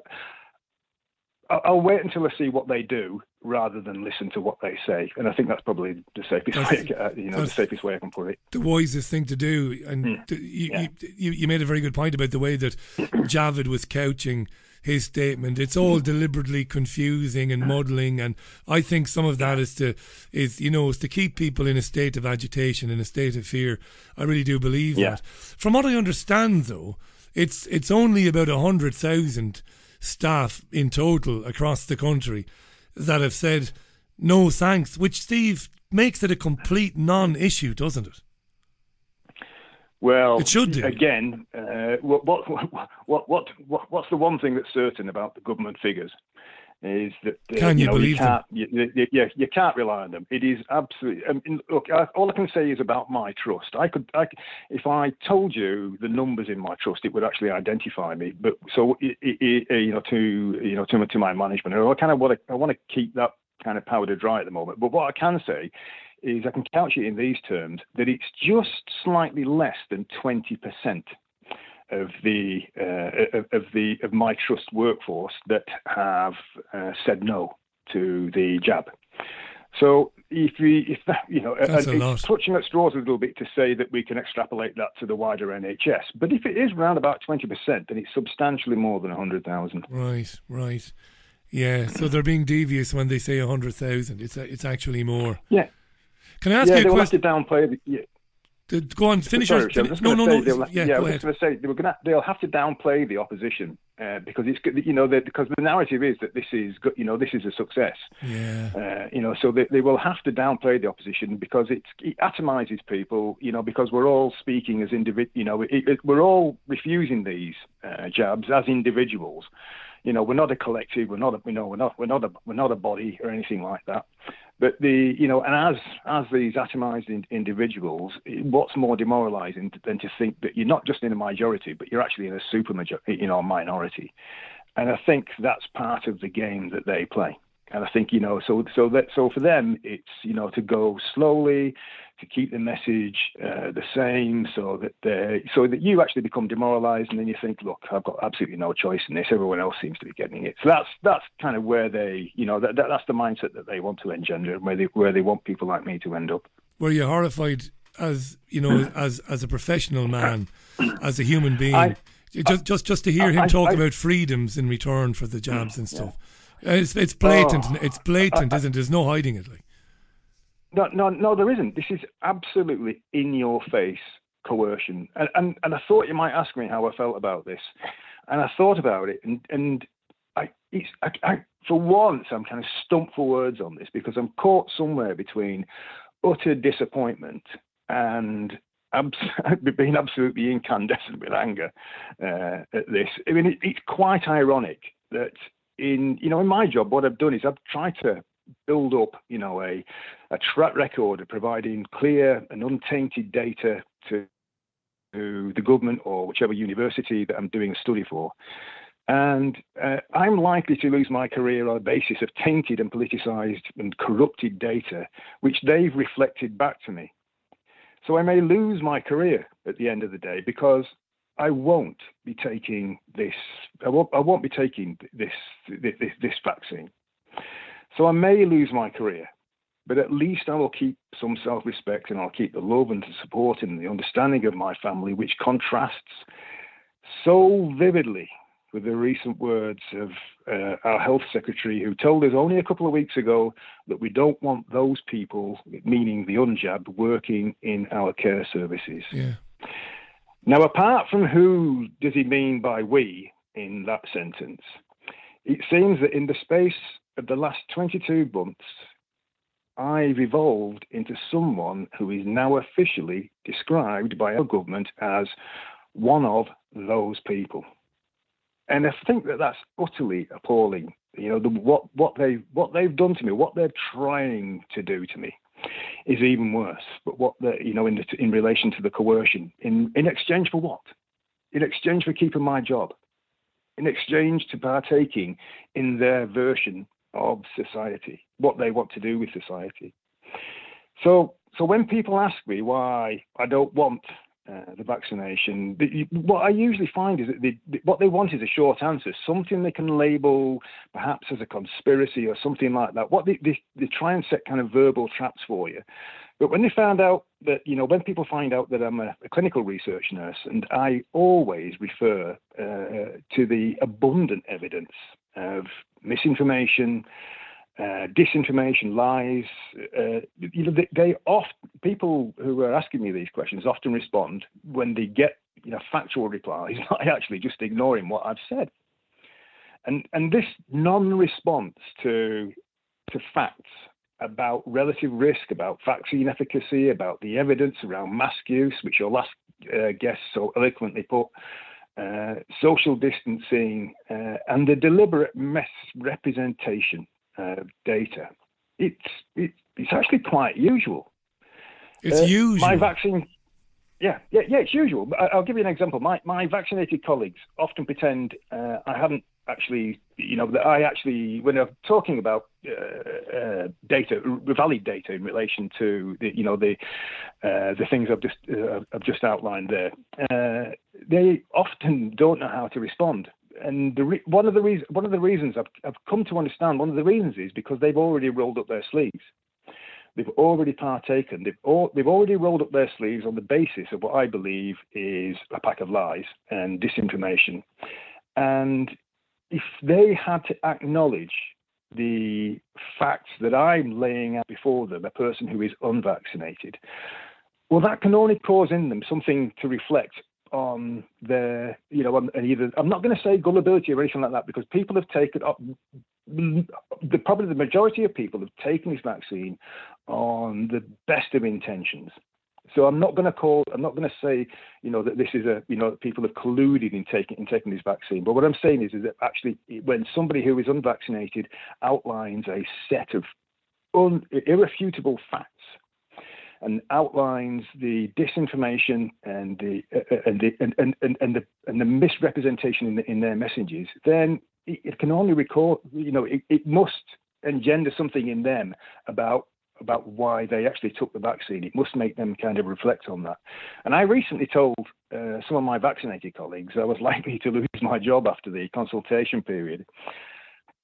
I'll wait until I see what they do, rather than listen to what they say, and I think that's probably the safest way. I, you know, the safest way I can put it. The wisest thing to do, and mm. to, you, yeah. you, you made a very good point about the way that Javid was couching his statement. It's all deliberately confusing and muddling, and I think some of that is to is you know is to keep people in a state of agitation, in a state of fear. I really do believe yeah. that. From what I understand, though, it's it's only about a hundred thousand. staff in total across the country that have said no thanks, which, Steve, makes it a complete non-issue, doesn't it? Well, it should do. Again, uh, what, what, what, what, what, what's the one thing that's certain about the government figures? Is that uh, can you, you know, believe you them? You, you, you, you can't rely on them. It is absolutely. I mean, look, I, all I can say is about my trust. I could, I, if I told you the numbers in my trust, it would actually identify me. But so, it, it, it, you know, to you know, to, to my management, I kind of want to, I want to keep that kind of powder dry at the moment. But what I can say is, I can couch it in these terms: that it's just slightly less than twenty percent. Of the uh, of, of the of my trust workforce that have uh, said no to the jab. So if we if that you know and it's clutching at straws a little bit to say that we can extrapolate that to the wider N H S, but if it is round about twenty percent, then it's substantially more than a hundred thousand. Right, right, yeah. So they're being devious when they say a hundred thousand. It's it's actually more. Yeah. Can I ask yeah, you a question? Yeah, they will have to downplay the. Yeah. Go on, finish Sorry, your... Finish. No, no, no. They'll, yeah, yeah, go I was ahead. Going to say, they were gonna, they'll have to downplay the opposition uh, because it's you know they, because the narrative is that this is you know this is a success. Yeah. Uh, you know, so they, they will have to downplay the opposition because it's, it atomizes people. You know, because we're all speaking as individ. You know, it, it, we're all refusing these uh, jabs as individuals. You know, we're not a collective. We're not. A, you know, we're not. We're not a. We're not a body or anything like that. But the, you know, and as as these atomized in, individuals, what's more demoralizing than to think that you're not just in a majority, but you're actually in a super major, you know, minority. And I think that's part of the game that they play. And I think, you know, so so that so for them, it's, you know, to go slowly, to keep the message uh, the same, so that they, so that you actually become demoralised, and then you think, look, I've got absolutely no choice in this. Everyone else seems to be getting it. So that's that's kind of where they, you know, that, that that's the mindset that they want to engender, and where they where they want people like me to end up. Were you horrified, as you know, as as a professional man, as a human being, I, just just just to hear I, him I, talk I, about freedoms in return for the jabs and stuff? Yeah. It's it's blatant. Oh, it's blatant, I, I, isn't it? There's no hiding it. Like, no, no, no, there isn't. This is absolutely in your face coercion. And, and and I thought you might ask me how I felt about this, and I thought about it, and and I, it's, I, I for once I'm kind of stumped for words on this, because I'm caught somewhere between utter disappointment and abs- being absolutely incandescent with anger uh, at this. I mean, it, it's quite ironic that. In, you know, in my job, what I've done is I've tried to build up, you know, a, a track record of providing clear and untainted data to, to the government or whichever university that I'm doing a study for. And uh, I'm likely to lose my career on the basis of tainted and politicized and corrupted data, which they've reflected back to me. So I may lose my career at the end of the day, because I won't be taking this. I won't. I won't be taking this, this. This vaccine. So I may lose my career, but at least I will keep some self-respect, and I'll keep the love and the support and the understanding of my family, which contrasts so vividly with the recent words of uh, our health secretary, who told us only a couple of weeks ago that we don't want those people, meaning the unjabbed, working in our care services. Yeah. Now, apart from who does he mean by we in that sentence, it seems that in the space of the last twenty-two months, I've evolved into someone who is now officially described by our government as one of those people. And I think that that's utterly appalling, you know, the, what, what, they, what they've done to me, what they're trying to do to me. Is even worse. But what the, you know, in the, in relation to the coercion, in in exchange for what? In exchange for keeping my job, in exchange to partaking in their version of society, what they want to do with society. So, so when people ask me why I don't want uh, the vaccination, the, what I usually find is that they, what they want is a short answer, something they can label perhaps as a conspiracy or something like that. What they, they, they try and set kind of verbal traps for you. But when they found out that, you know, when people find out that I'm a, a clinical research nurse, and I always refer uh, to the abundant evidence of misinformation, Uh, disinformation, lies, uh, you know, they, they often, people who are asking me these questions often respond when they get, you know, factual replies, by actually just ignoring what I've said. And and this non-response to to facts about relative risk, about vaccine efficacy, about the evidence around mask use, which your last uh, guest so eloquently put, uh, social distancing, uh, and the deliberate misrepresentation Uh, data. It's it, it's actually quite usual. It's uh, usual. My vaccine, yeah, yeah, yeah. It's usual. I, I'll give you an example. My my vaccinated colleagues often pretend uh, I haven't actually, you know, that I actually, when I'm talking about uh, uh, data, valid data in relation to the, you know, the uh, the things I've just uh, I've just outlined there. Uh, they often don't know how to respond. And the re- one of the reasons, one of the reasons I've, I've come to understand, one of the reasons is because they've already rolled up their sleeves. They've already partaken. They've, all, they've already rolled up their sleeves on the basis of what I believe is a pack of lies and disinformation. And if they had to acknowledge the facts that I'm laying out before them, a person who is unvaccinated, well, that can only cause in them something to reflect on their, you know, on either, I'm not going to say gullibility or anything like that, because people have taken up, the, probably the majority of people have taken this vaccine on the best of intentions. So I'm not going to call, I'm not going to say, you know, that this is a, you know, that people have colluded in taking in taking this vaccine. But what I'm saying is, is that actually when somebody who is unvaccinated outlines a set of un, irrefutable facts and outlines the disinformation and the uh, and the and, and, and, and the and the misrepresentation in, the, in their messages, then it, it can only record, you know, it, it must engender something in them about. about why they actually took the vaccine. It must make them kind of reflect on that. And I recently told uh, some of my vaccinated colleagues I was likely to lose my job after the consultation period.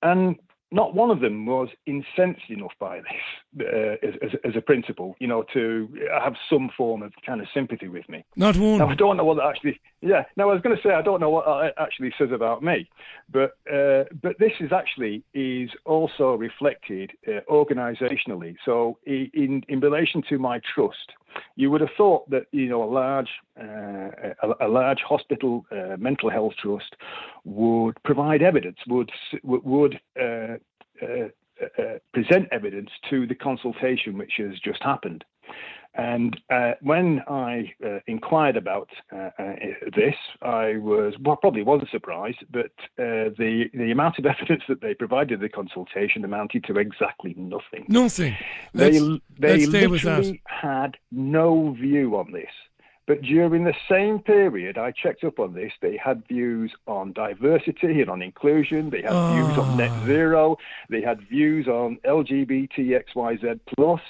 And not one of them was incensed enough by this uh, as, as, as a principle, you know, to have some form of kind of sympathy with me. Not one. Now, I don't know what that actually... Yeah, now I was going to say I don't know what that actually says about me, but uh, but this is actually is also reflected uh, organisationally. So in in relation to my trust, you would have thought that, you know, a large uh, a, a large hospital uh, mental health trust would provide evidence, would would uh, uh, uh, present evidence to the consultation which has just happened. And uh, when I uh, inquired about uh, uh, this, I was well, probably wasn't surprised, but uh, the the amount of evidence that they provided the consultation amounted to exactly nothing. Nothing. They let's, they let's stay literally with that. Had no view on this. But during the same period, I checked up on this, they had views on diversity and on inclusion, they had oh. views on net zero, they had views on L G B T X Y Z plus,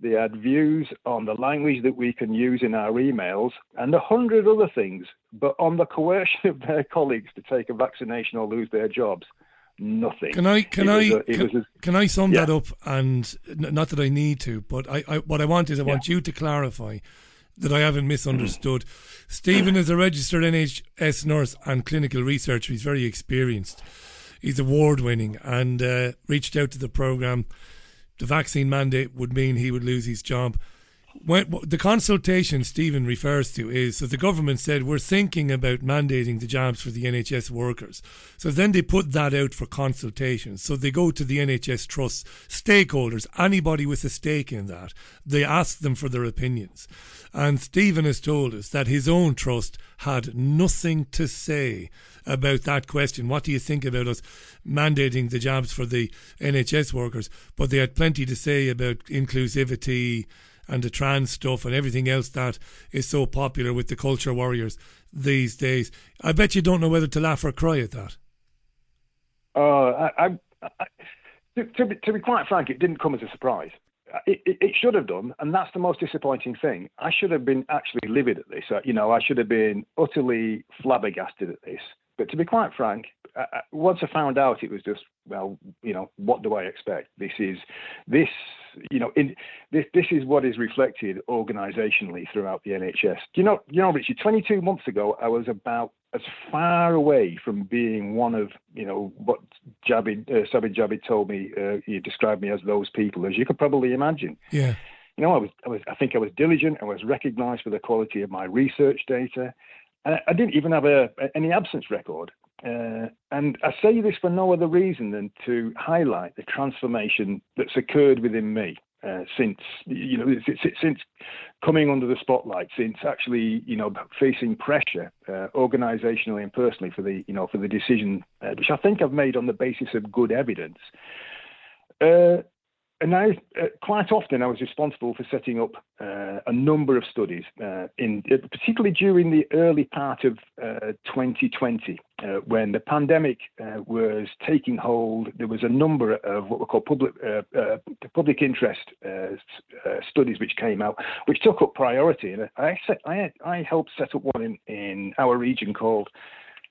they had views on the language that we can use in our emails, and a hundred other things, but on the coercion of their colleagues to take a vaccination or lose their jobs. Nothing. Can I can I a, can, a, can I sum yeah. that up? And not that I need to, but I, I what I want is I want yeah. you to clarify that I haven't misunderstood. Stephen is a registered N H S nurse and clinical researcher. He's very experienced. He's award-winning and uh, reached out to the programme. The vaccine mandate would mean he would lose his job. When, the consultation Stephen refers to is that the government said, we're thinking about mandating the jabs for the N H S workers. So then they put that out for consultation. So they go to the N H S Trust, stakeholders, anybody with a stake in that. They ask them for their opinions. And Stephen has told us that his own trust had nothing to say about that question. What do you think about us mandating the jabs for the N H S workers? But they had plenty to say about inclusivity and the trans stuff and everything else that is so popular with the culture warriors these days. I bet you don't know whether to laugh or cry at that. Uh, I, I, I, to, to, be, to be quite frank, it didn't come as a surprise. It, it, it should have done, and that's the most disappointing thing. I should have been actually livid at this. You know, I should have been utterly flabbergasted at this. But to be quite frank, I, once I found out, it was just, well, you know, what do I expect? This is, this, you know, in, this this is what is reflected organisationally throughout the N H S. You know, you know, Richie, twenty-two months ago, I was about as far away from being one of, you know, what Javid, uh, Sajid Javid told me, uh, he described me as those people, as you could probably imagine. Yeah. You know, I was, I was, I think I was diligent. I was recognised for the quality of my research data. I, I didn't even have a, any absence record. Uh, and I say this for no other reason than to highlight the transformation that's occurred within me uh, since, you know, since coming under the spotlight, since actually, you know, facing pressure uh, organisationally and personally for the, you know, for the decision, uh, which I think I've made on the basis of good evidence. Uh, And I, uh, quite often, I was responsible for setting up uh, a number of studies, uh, in uh, particularly during the early part of uh, twenty twenty, uh, when the pandemic uh, was taking hold. There was a number of what were called public uh, uh, public interest uh, uh, studies which came out, which took up priority. And I set, I, had, I helped set up one in, in our region called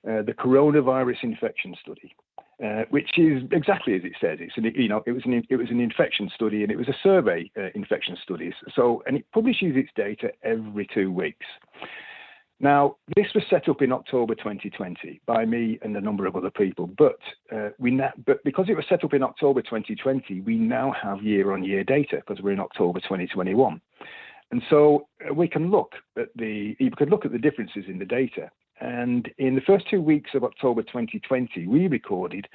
uh, the Coronavirus Infection Study. Uh, which is exactly as it says. It's an, you know, it was an it was an infection study, and it was a survey uh, infection studies. So, and it publishes its data every two weeks. Now, this was set up in October twenty twenty by me and a number of other people, but uh, we na- but because it was set up in October twenty twenty, we now have year-on-year data because we're in October twenty twenty-one, and so uh, we can look at the you could look at the differences in the data. And in the first two weeks of October twenty twenty, we recorded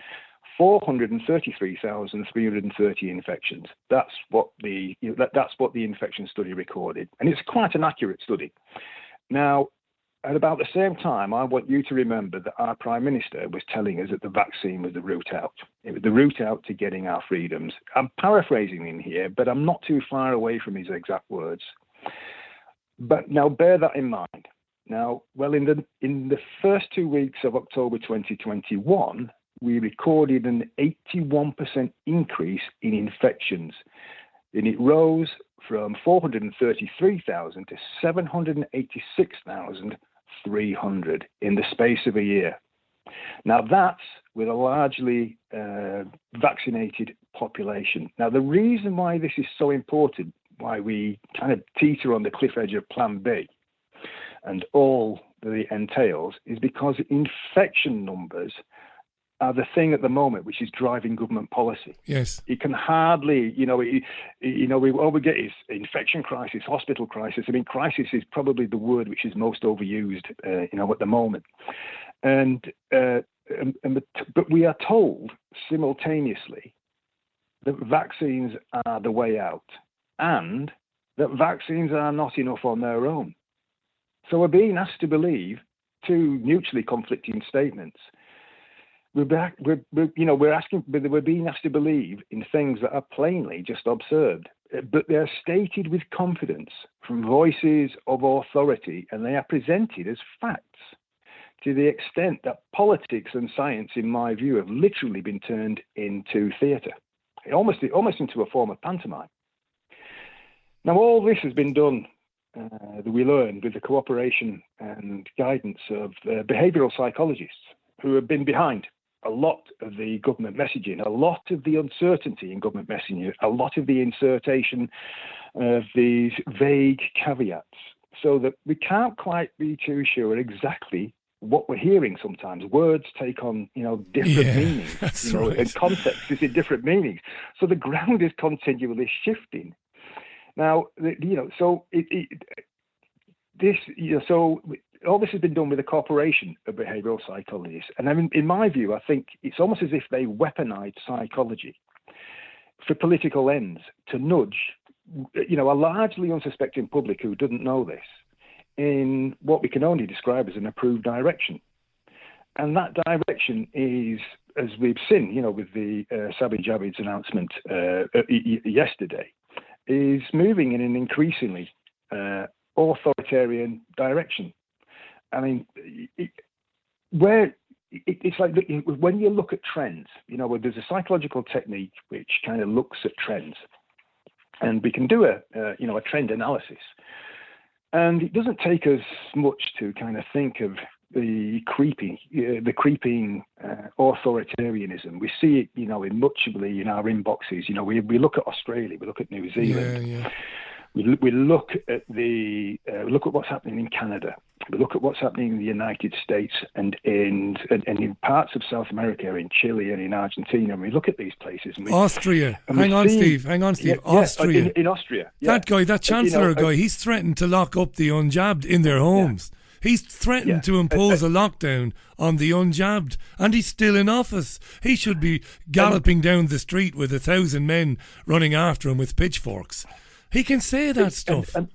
four hundred thirty-three thousand three hundred thirty infections. That's what the you know, that, that's what the infection study recorded, and it's quite an accurate study. Now, at about the same time, I want you to remember that our Prime Minister was telling us that the vaccine was the route out. It was the route out to getting our freedoms. I'm paraphrasing him here, but I'm not too far away from his exact words. But now bear that in mind. Now, well, in the in the first two weeks of October twenty twenty-one, we recorded an eighty-one percent increase in infections, and it rose from four hundred thirty-three thousand to seven hundred eighty-six thousand three hundred in the space of a year. Now, that's with a largely uh, vaccinated population. Now, the reason why this is so important, why we kind of teeter on the cliff edge of Plan B and all that it entails, is because infection numbers are the thing at the moment which is driving government policy. Yes, it can hardly, you know, it, you know, we all we get is infection crisis, hospital crisis. I mean, crisis is probably the word which is most overused, uh, you know, at the moment. And, uh, and, and the, but we are told simultaneously that vaccines are the way out, and that vaccines are not enough on their own. So we're being asked to believe two mutually conflicting statements. We're, back, we're, we're, you know, we're asking, we're being asked to believe in things that are plainly just absurd, but they are stated with confidence from voices of authority, and they are presented as facts to the extent that politics and science, in my view, have literally been turned into theatre, almost, almost into a form of pantomime. Now, all this has been done, uh, that we learned, with the cooperation and guidance of uh, behavioural psychologists who have been behind a lot of the government messaging, a lot of the uncertainty in government messaging, a lot of the insertion of these vague caveats, so that we can't quite be too sure exactly what we're hearing sometimes. Words take on, you know, different yeah, meanings. That's you know, right. And context is in different meanings. So the ground is continually shifting. Now, you know, so it, it, this, you know, so... all this has been done with a corporation of behavioural psychologists. And I mean, in my view, I think it's almost as if they weaponized psychology for political ends to nudge, you know, a largely unsuspecting public who doesn't know this in what we can only describe as an approved direction. And that direction is, as we've seen, you know, with the uh, Sajid Javid's announcement uh, yesterday, is moving in an increasingly uh, authoritarian direction. I mean, it, where it, it's like when you look at trends, you know, there's a psychological technique which kind of looks at trends, and we can do a, uh, you know, a trend analysis. And it doesn't take us much to kind of think of the creeping, uh, the creeping uh, authoritarianism. We see it, you know, in much of the, in our inboxes. You know, we we look at Australia, we look at New Zealand. Yeah, yeah. We, we look at the uh, look at what's happening in Canada. We look at what's happening in the United States and in and, and in parts of South America, in Chile and in Argentina. And we look at these places. And we, Austria. And hang on, see, Steve. Hang on, Steve. Yeah, Austria. Yeah, in, in Austria. Yeah. That guy, that chancellor you know, guy, he's threatened to lock up the unjabbed in their homes. Yeah. He's threatened yeah. to impose uh, uh, a lockdown on the unjabbed, and he's still in office. He should be galloping down the street with a thousand men running after him with pitchforks. He can say that stuff. And, and,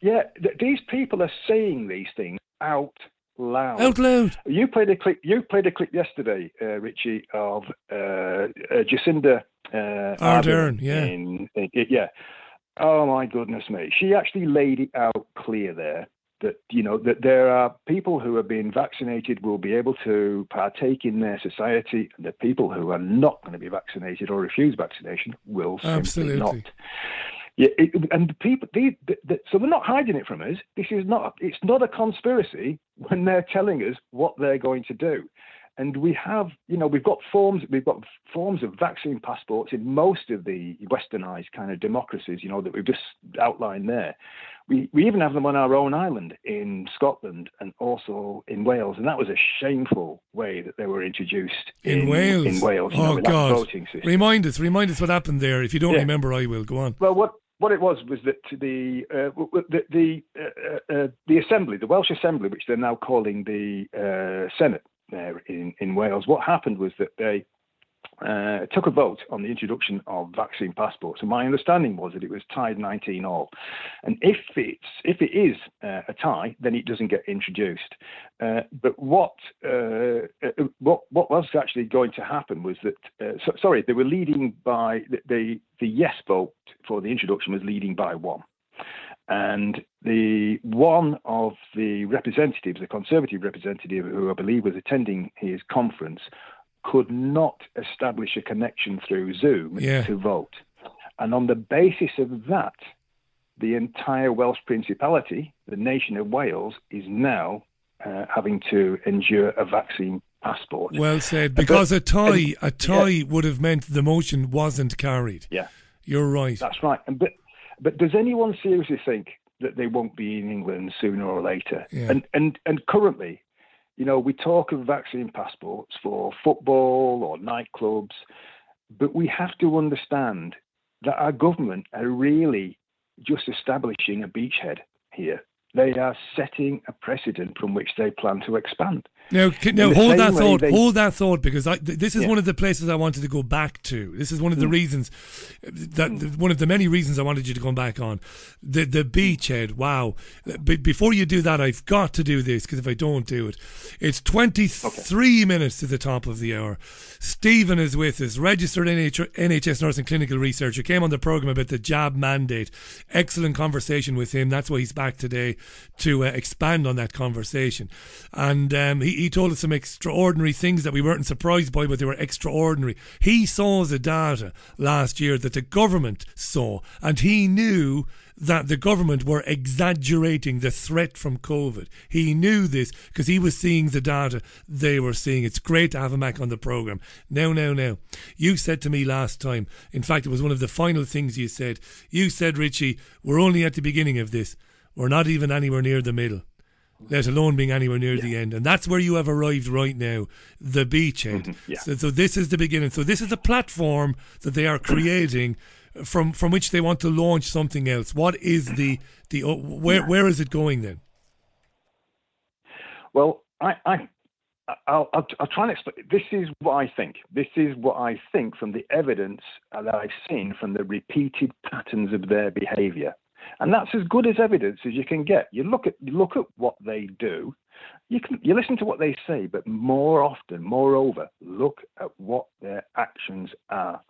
yeah, th- these people are saying these things out loud. Out loud. You played a clip. You played a clip yesterday, uh, Richie, of uh, uh, Jacinda uh, Ardern. Yeah. In, in, in, yeah. Oh my goodness me! She actually laid it out clear there that you know that there are people who have been vaccinated will be able to partake in their society, and the people who are not going to be vaccinated or refuse vaccination will simply Absolutely. not. Yeah, it, and the people, they, they, they, so they're not hiding it from us. This is not, it's not a conspiracy when they're telling us what they're going to do. And we have, you know, we've got forms, we've got forms of vaccine passports in most of the westernized kind of democracies, you know, that we've just outlined there. We we even have them on our own island in Scotland and also in Wales. And that was a shameful way that they were introduced in, in Wales. In Wales, oh, you know, God. Voting system. Remind us, remind us what happened there. If you don't yeah. remember, I will. Go on. Well, what? What it was was that the uh, the the, uh, uh, the assembly, the Welsh Assembly, which they're now calling the uh, Senate there in, in Wales, what happened was that they uh, took a vote on the introduction of vaccine passports, and my understanding was that it was tied nineteen all. And if it's if it is uh, a tie, then it doesn't get introduced. Uh, but what uh, what what was actually going to happen was that uh, so, sorry they were leading by the, the the yes vote for the introduction was leading by one. And the one of the representatives, the Conservative representative, who I believe was attending his conference, could not establish a connection through Zoom yeah. to vote. And on the basis of that, the entire Welsh Principality, the nation of Wales, is now uh, having to endure a vaccine passport. Well said, because but, a tie, and, a tie yeah. would have meant the motion wasn't carried. Yeah. You're right. That's right. And, but, But does anyone seriously think that they won't be in England sooner or later? Yeah. And, and and currently, you know, we talk of vaccine passports for football or nightclubs, but we have to understand that our government are really just establishing a beachhead here. They are setting a precedent from which they plan to expand. Now, can, now hold that thought, they... hold that thought, because I, th- this is yeah. one of the places I wanted to go back to. This is one of the mm. reasons, that mm. one of the many reasons I wanted you to come back on. The the beachhead, wow. Be- before you do that, I've got to do this, because if I don't do it, it's twenty-three okay. minutes to the top of the hour. Stephen is with us, registered N H S nurse and clinical researcher, came on the programme about the jab mandate. Excellent conversation with him. That's why he's back today, to uh, expand on that conversation. And um, he, he told us some extraordinary things that we weren't surprised by, but they were extraordinary. He saw the data last year that the government saw, and he knew that the government were exaggerating the threat from COVID. He knew this because he was seeing the data they were seeing. It's great to have him back on the programme. Now, now, now, you said to me last time, in fact, it was one of the final things you said. You said, Richie, we're only at the beginning of this. We're not even anywhere near the middle, let alone being anywhere near yeah. the end. And that's where you have arrived right now, the beachhead. Mm-hmm. Yeah. So, so this is the beginning. So this is a platform that they are creating from from which they want to launch something else. What is the, the where yeah. where is it going then? Well, I, I, I'll, I'll, I'll try and explain. This is what I think. This is what I think from the evidence that I've seen from the repeated patterns of their behaviour. And that's as good as evidence as you can get. You look at you look at what they do, you can you listen to what they say, but more often, moreover, look at what their actions are.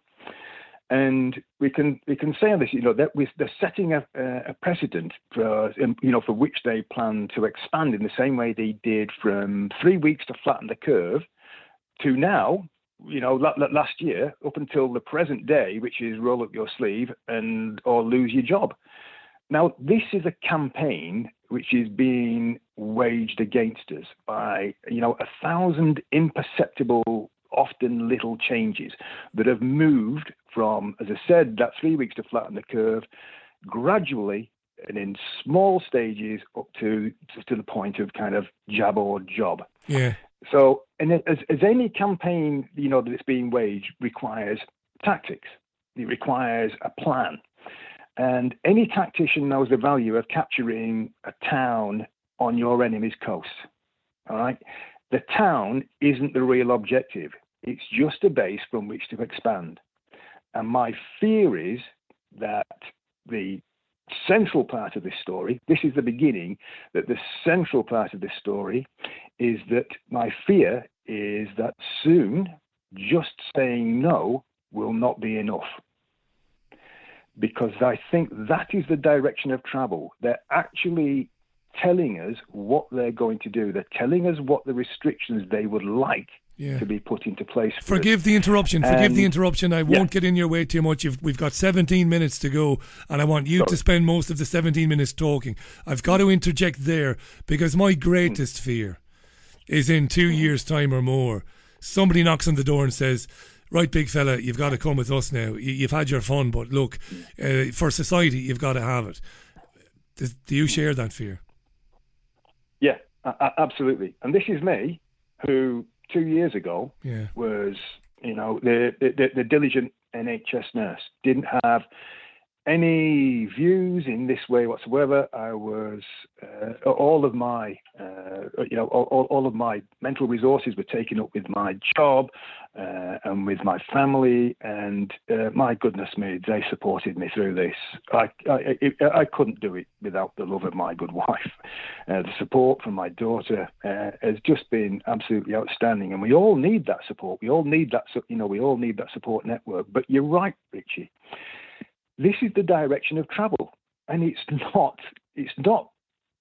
And we can we can say on this, you know, that with they're setting a, a precedent for you know for which they plan to expand in the same way they did from three weeks to flatten the curve to now. You know, last year up until the present day, which is roll up your sleeve and or lose your job. Now, this is a campaign which is being waged against us by, you know, a thousand imperceptible, often little changes that have moved from, as I said, that three weeks to flatten the curve gradually and in small stages up to to the point of kind of jab or job. Yeah. So, and as, as any campaign, you know, that's being waged requires tactics. It requires a plan. And any tactician knows the value of capturing a town on your enemy's coast. All right? The town isn't the real objective. It's just a base from which to expand. And my fear is that the central part of this story, this is the beginning, that the central part of this story is that my fear is that soon just saying no will not be enough. Because I think that is the direction of travel. They're actually telling us what they're going to do. They're telling us what the restrictions they would like yeah. to be put into place. For forgive us. the interruption. Forgive um, the interruption. I yeah. won't get in your way too much. You've, we've got seventeen minutes to go, and I want you Sorry. to spend most of the seventeen minutes talking. I've got to interject there, because my greatest mm. fear is in two mm. years' time or more, somebody knocks on the door and says, right, big fella, you've got to come with us now. You've had your fun, but look, uh, for society, you've got to have it. Does, do you share that fear? Yeah, absolutely. And this is me, who two years ago yeah. was, you know, the, the the diligent N H S nurse, didn't have any views in this way whatsoever. I was uh, all of my, uh, you know, all, all of my mental resources were taken up with my job uh, and with my family. And uh, my goodness me, they supported me through this. I, I, I couldn't do it without the love of my good wife. Uh, the support from my daughter uh, has just been absolutely outstanding. And we all need that support. We all need that, you know, we all need that support network. But you're right, Richie. This is the direction of travel, and it's not it's not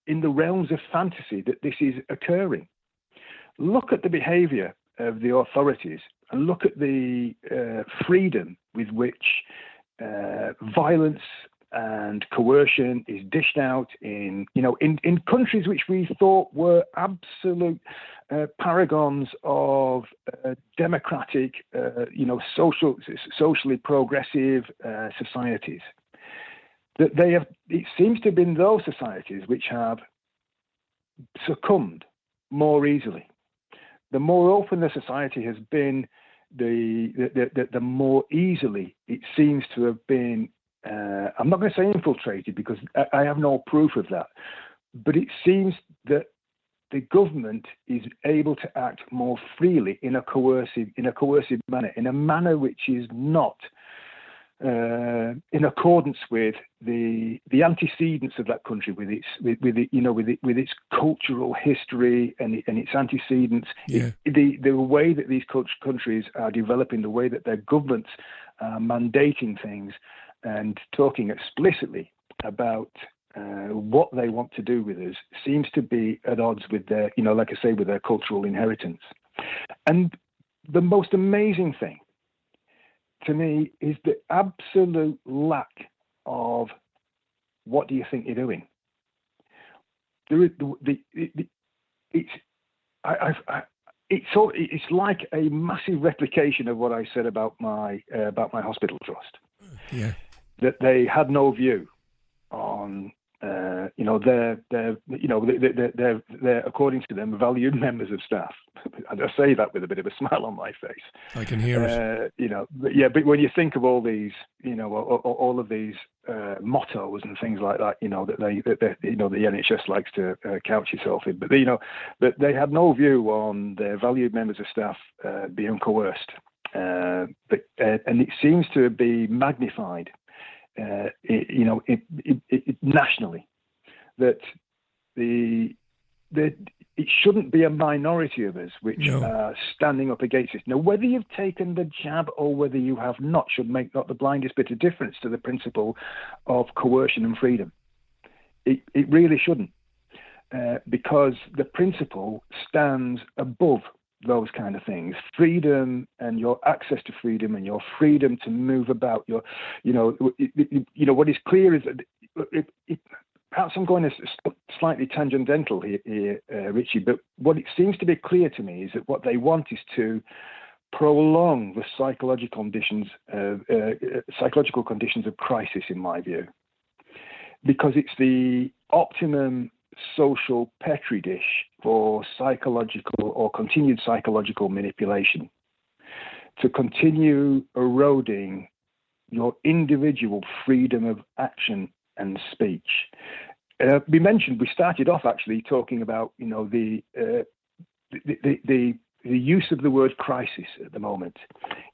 in the realms of fantasy that this is occurring. Look at the behaviour of the authorities and look at the uh, freedom with which uh, violence and coercion is dished out in you know in, in countries which we thought were absolute uh, paragons of uh, democratic uh, you know social socially progressive uh, societies. That they have it seems to have been those societies which have succumbed more easily. The more open the society has been, the the the, the more easily it seems to have been. Uh, I'm not going to say infiltrated because I, I have no proof of that, but it seems that the government is able to act more freely in a coercive in a coercive manner, in a manner which is not uh, in accordance with the the antecedents of that country, with its with, with it, you know with it, with its cultural history and and its antecedents. Yeah. It, the the way that these countries are developing, the way that their governments are mandating things. And talking explicitly about uh, what they want to do with us seems to be at odds with their, you know, like I say, with their cultural inheritance. And the most amazing thing to me is the absolute lack of what do you think you're doing? There is the, the, the it's I, I've. I, It's all, it's like a massive replication of what I said about my uh, about my hospital trust. Yeah, that they had no view on uh, you know their their you know their their, their according to them valued members of staff. And I say that with a bit of a smile on my face. I can hear uh, it. You know, but yeah, but when you think of all these, you know, all, all of these uh, mottos and things like that, you know, that they that they, you know the N H S likes to uh, couch itself in, but they, you know, that they had no view on their valued members of staff uh, being coerced, uh, but uh, and it seems to be magnified, uh, it, you know, it, it, it, nationally, that the the. It shouldn't be a minority of us which no. are standing up against this. Now, whether you've taken the jab or whether you have not should make not the blindest bit of difference to the principle of coercion and freedom. It, it really shouldn't, uh, because the principle stands above those kind of things. Freedom and your access to freedom and your freedom to move about. Your, you know, it, it, you know what is clear is that it, it, perhaps I'm going slightly tangential here, here uh, Richie, but what it seems to be clear to me is that what they want is to prolong the psychological conditions, uh, uh, psychological conditions of crisis, in my view, because it's the optimum social petri dish for psychological or continued psychological manipulation, to continue eroding your individual freedom of action and speech. Uh, we mentioned we started off actually talking about you know the, uh, the, the the the use of the word crisis at the moment.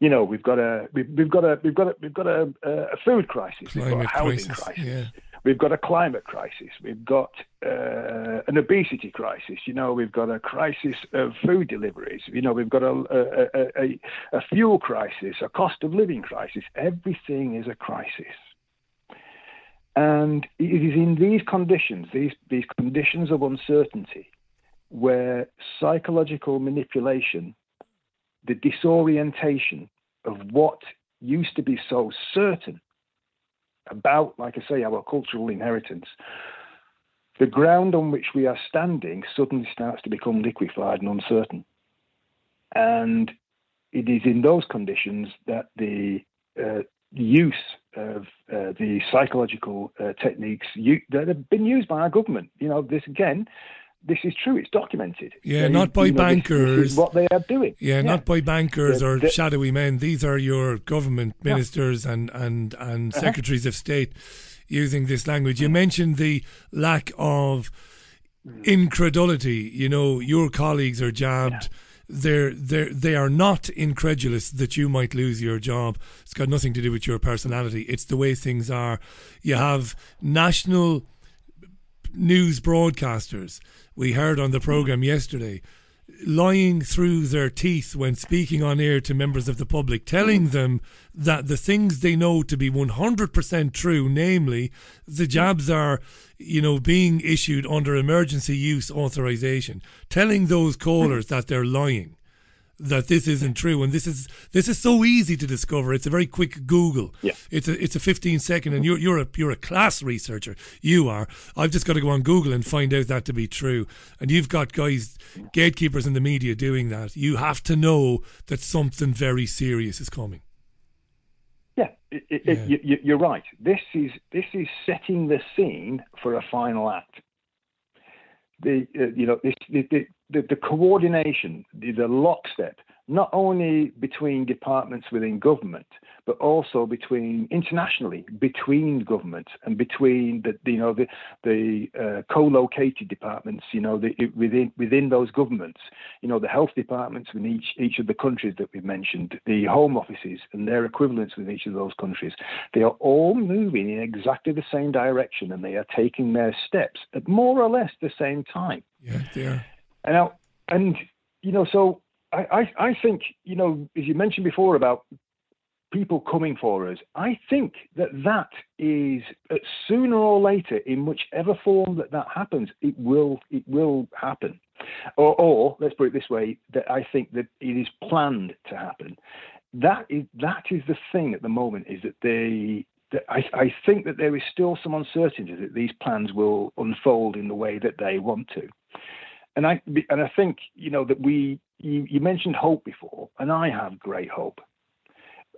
You know we've got a we've, we've got a we've got a we've got a, a food crisis, climate we've got a housing crisis, crisis. Yeah. We've got a climate crisis, we've got uh, an obesity crisis. You know we've got a crisis of food deliveries. You know we've got a a, a, a fuel crisis, a cost of living crisis. Everything is a crisis. And it is in these conditions, these, these conditions of uncertainty, where psychological manipulation, the disorientation of what used to be so certain about, like I say, our cultural inheritance, the ground on which we are standing suddenly starts to become liquefied and uncertain. And it is in those conditions that the uh, use of uh, the psychological uh, techniques you, that have been used by our government. You know, this again, this is true. It's documented. Yeah, there not is, by you know, bankers. This, this is what they are doing. Yeah, yeah. Not by bankers the, or the, shadowy men. These are your government ministers yeah. and, and, and uh-huh. secretaries of state using this language. You mentioned the lack of incredulity. You know, your colleagues are jabbed. Yeah. They're, they're, they are not incredulous that you might lose your job. It's got nothing to do with your personality. It's the way things are. You have national news broadcasters, we heard on the programme yesterday, lying through their teeth when speaking on air to members of the public, telling them that the things they know to be one hundred percent true, namely the jabs are, you know, being issued under emergency use authorisation, telling those callers that they're lying, that this isn't true. And this is this is so easy to discover. It's a very quick Google. Yeah. It's a it's a fifteen second, and you're you're a you're a class researcher. You are. I've just got to go on Google and find out that to be true. And you've got guys, gatekeepers in the media doing that. You have to know that something very serious is coming. Yeah, it, it, yeah. It, you, you're right. This is this is setting the scene for a final act. The uh, you know this the. the The, the coordination, the, the lockstep, not only between departments within government, but also between internationally, between governments and between the, the you know the the uh, co-located departments, you know the, within within those governments, you know the health departments within each each of the countries that we've mentioned, the home offices and their equivalents within each of those countries. They are all moving in exactly the same direction, and they are taking their steps at more or less the same time. Yeah, they are. And, I, and you know, so I, I, I think, you know, as you mentioned before about people coming for us, I think that that is sooner or later, in whichever form that that happens, it will it will happen. Or, or let's put it this way, that I think that it is planned to happen. That is that is the thing at the moment, is that they. I, I think that there is still some uncertainty that these plans will unfold in the way that they want to. And I and I think, you know, that we, you, you mentioned hope before, and I have great hope.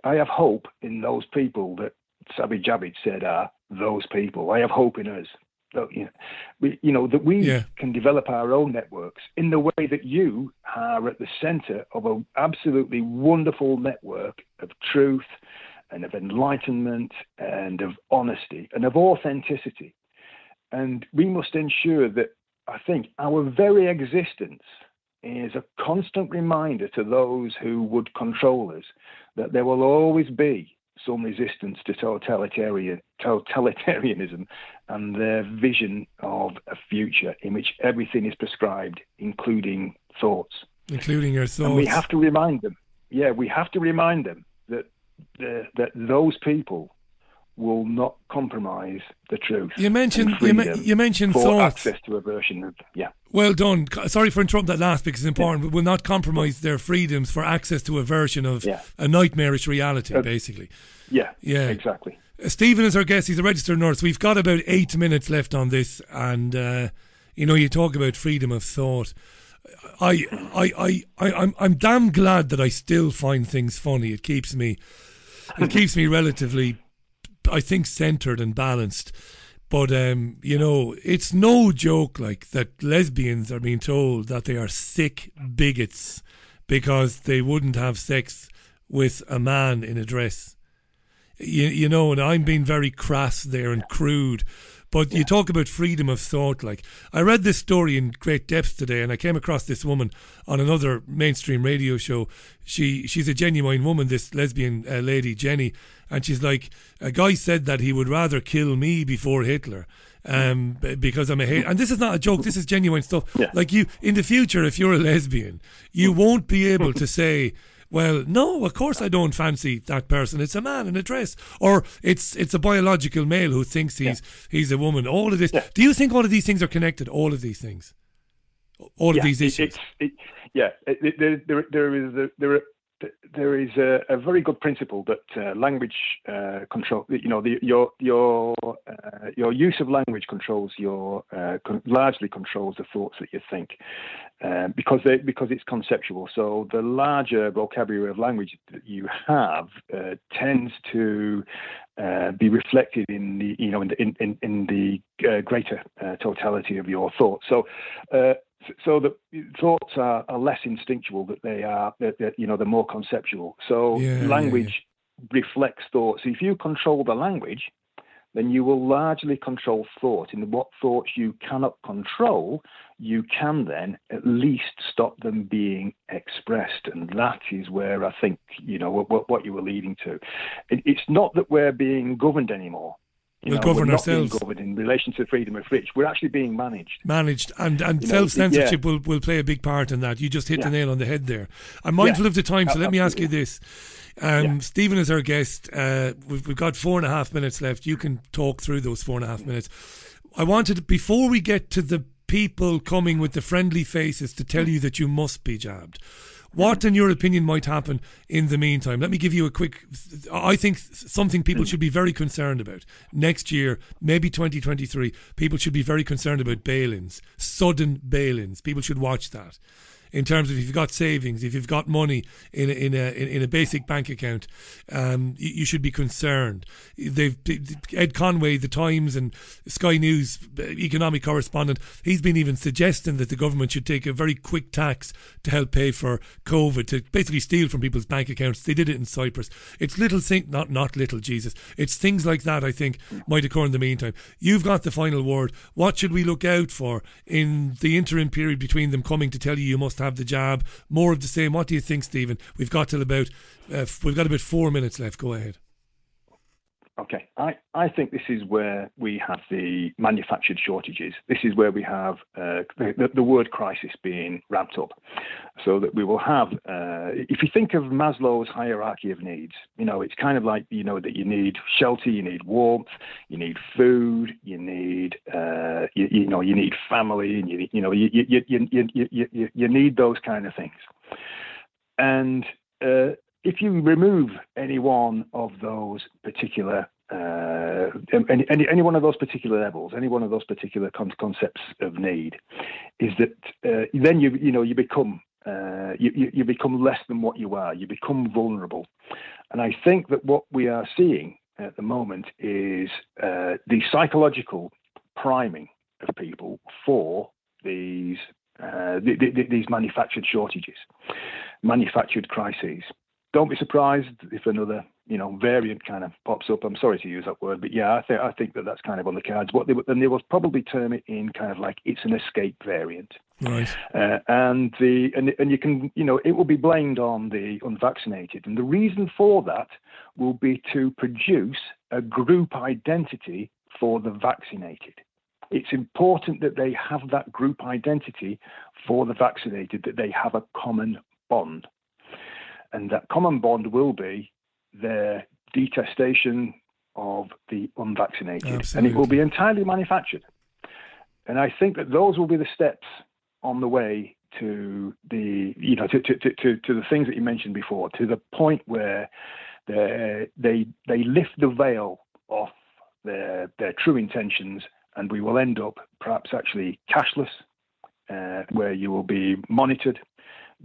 I have hope in those people that Sajid Javid said are those people. I have hope in us. So, you know, we, you know that we yeah. can develop our own networks in the way that you are at the centre of an absolutely wonderful network of truth and of enlightenment and of honesty and of authenticity. And we must ensure that, I think, our very existence is a constant reminder to those who would control us that there will always be some resistance to totalitarian, totalitarianism and their vision of a future in which everything is prescribed, including thoughts. Including your thoughts. And we have to remind them, yeah, we have to remind them that uh, that those people will not compromise the truth. You mentioned you, ma- you mentioned for thoughts. Access to a version of yeah. Well done. Sorry for interrupting that last because it's important. Yeah. But will not compromise their freedoms for access to a version of yeah. a nightmarish reality, uh, basically. Yeah. Yeah. Exactly. Uh, Stephen is our guest. He's a registered nurse. We've got about eight minutes left on this, and uh, you know, you talk about freedom of thought. I I I I I'm I'm damn glad that I still find things funny. It keeps me, it keeps me relatively, I think, centred and balanced. But, um, you know, it's no joke like that lesbians are being told that they are sick bigots because they wouldn't have sex with a man in a dress. You, you know, and I'm being very crass there and crude. But you talk about freedom of thought. Like, I read this story in great depth today, and I came across this woman on another mainstream radio show. She she's a genuine woman, this lesbian uh, lady Jenny, and she's like, a guy said that he would rather kill me before Hitler, um, because I'm a hater. And this is not a joke. This is genuine stuff. Yeah. Like, you in the future, if you're a lesbian, you won't be able to say, well, no, of course I don't fancy that person. It's a man in a dress, or it's it's a biological male who thinks he's yeah. he's a woman. All of this. Yeah. Do you think all of these things are connected? All of these things, all yeah, of these issues. It, it, yeah, it, there, there there is there there is a, a very good principle that uh, language uh, control. You know, the, your your uh, your use of language controls your uh, con- largely controls the thoughts that you think. Uh, because they, because it's conceptual, so the larger vocabulary of language that you have uh, tends to uh, be reflected in the, you know, in the, in, in, in the uh, greater uh, totality of your thoughts. So, uh, so the thoughts are, are less instinctual; that they are, that, that, you know, they're more conceptual. So yeah, language yeah, yeah. reflects thoughts. So if you control the language, then you will largely control thought. And what thoughts you cannot control, you can then at least stop them being expressed. And that is where I think, you know, what, what you were leading to. It's not that we're being governed anymore. You we'll know, govern we're ourselves. Not being governed in relation to freedom of speech. We're actually being managed. Managed. And, and self-censorship yeah. will, will play a big part in that. You just hit yeah. the nail on the head there. I'm mindful yeah. of the time, so Absolutely. let me ask you this. Um, yeah. Stephen is our guest. Uh, we've, we've got four and a half minutes left. You can talk through those four and a half minutes. I wanted, before we get to the people coming with the friendly faces to tell you that you must be jabbed, what, in your opinion, might happen in the meantime? Let me give you a quick... I think something people should be very concerned about. Next year, maybe twenty twenty-three, people should be very concerned about bail-ins, sudden bail-ins. People should watch that. In terms of if you've got savings, if you've got money in a, in a, in a basic bank account, um, you, you should be concerned. They've Ed Conway, The Times and Sky News economic correspondent, he's been even suggesting that the government should take a very quick tax to help pay for COVID, to basically steal from people's bank accounts. They did it in Cyprus. It's little things, not, not little, Jesus. It's things like that, I think, might occur in the meantime. You've got the final word. What should we look out for in the interim period between them coming to tell you you must have the jab? More of the same. What do you think, Stephen? We've got till about uh, we've got about four minutes left. Go ahead. Okay, I, I think this is where we have the manufactured shortages. This is where we have uh, the, the word crisis being wrapped up, so that we will have. Uh, if you think of Maslow's hierarchy of needs, you know, it's kind of like, you know, that you need shelter, you need warmth, you need food, you need uh, you, you know, you need family, and you you know you you you you you, you, you need those kind of things, and. Uh, If you remove any one of those particular, uh, any, any, any one of those particular levels, any one of those particular con- concepts of need, is that uh, then you you know you become uh, you, you you become less than what you are. You become vulnerable, and I think that what we are seeing at the moment is uh, the psychological priming of people for these uh, th- th- th- these manufactured shortages, manufactured crises. Don't be surprised if another, you know, variant kind of pops up. I'm sorry to use that word, but yeah, I, th- I think that that's kind of on the cards. What they would, and they will probably term it in kind of like it's an escape variant, right? Uh, and the and and you can, you know, it will be blamed on the unvaccinated, and the reason for that will be to produce a group identity for the vaccinated. It's important that they have that group identity for the vaccinated, that they have a common bond. And that common bond will be their detestation of the unvaccinated. Absolutely. And it will be entirely manufactured. And I think that those will be the steps on the way to the, you know, to, to, to, to, to the things that you mentioned before, to the point where they they, they lift the veil off their, their true intentions, and we will end up perhaps actually cashless, uh, where you will be monitored.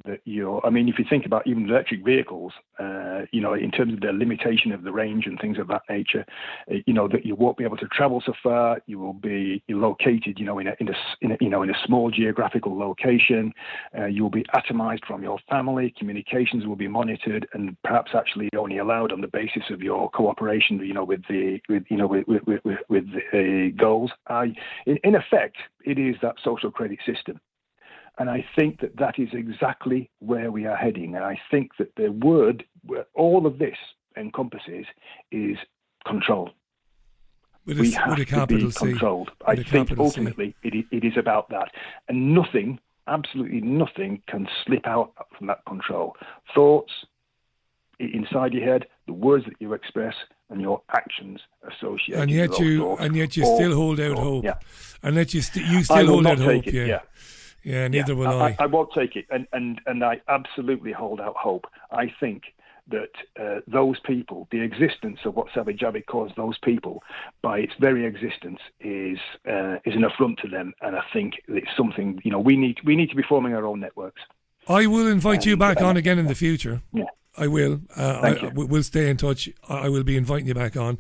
That you're, I mean, if you think about even electric vehicles, uh, you know, in terms of their limitation of the range and things of that nature, uh, you know, that you won't be able to travel so far. You will be located, you know, in a, in a, in a you know, in a small geographical location. Uh, you will be atomized from your family. Communications will be monitored, and perhaps actually only allowed on the basis of your cooperation, you know, with the, with, you know, with with with, with the goals. I, in, in effect, it is that social credit system. And I think that that is exactly where we are heading. And I think that the word, where all of this encompasses, is control. With we a, have with to be controlled. C. I with think ultimately it, it is about that. And nothing, absolutely nothing, can slip out from that control. Thoughts inside your head, the words that you express, and your actions associated. And yet with you, thoughts, and yet you or, still hold out or, hope. Yeah. And yet you, st- you still hold out hope. It, yeah. yeah. Yeah, neither yeah, will I, I. I won't take it, and, and, and I absolutely hold out hope. I think that uh, those people, the existence of what Sajid Javid calls those people, by its very existence, is uh, is an affront to them, and I think it's something, you know, we need we need to be forming our own networks. I will invite and, you back uh, on again in the future. Yeah. I will. Uh, Thank I, you. We'll stay in touch. I will be inviting you back on.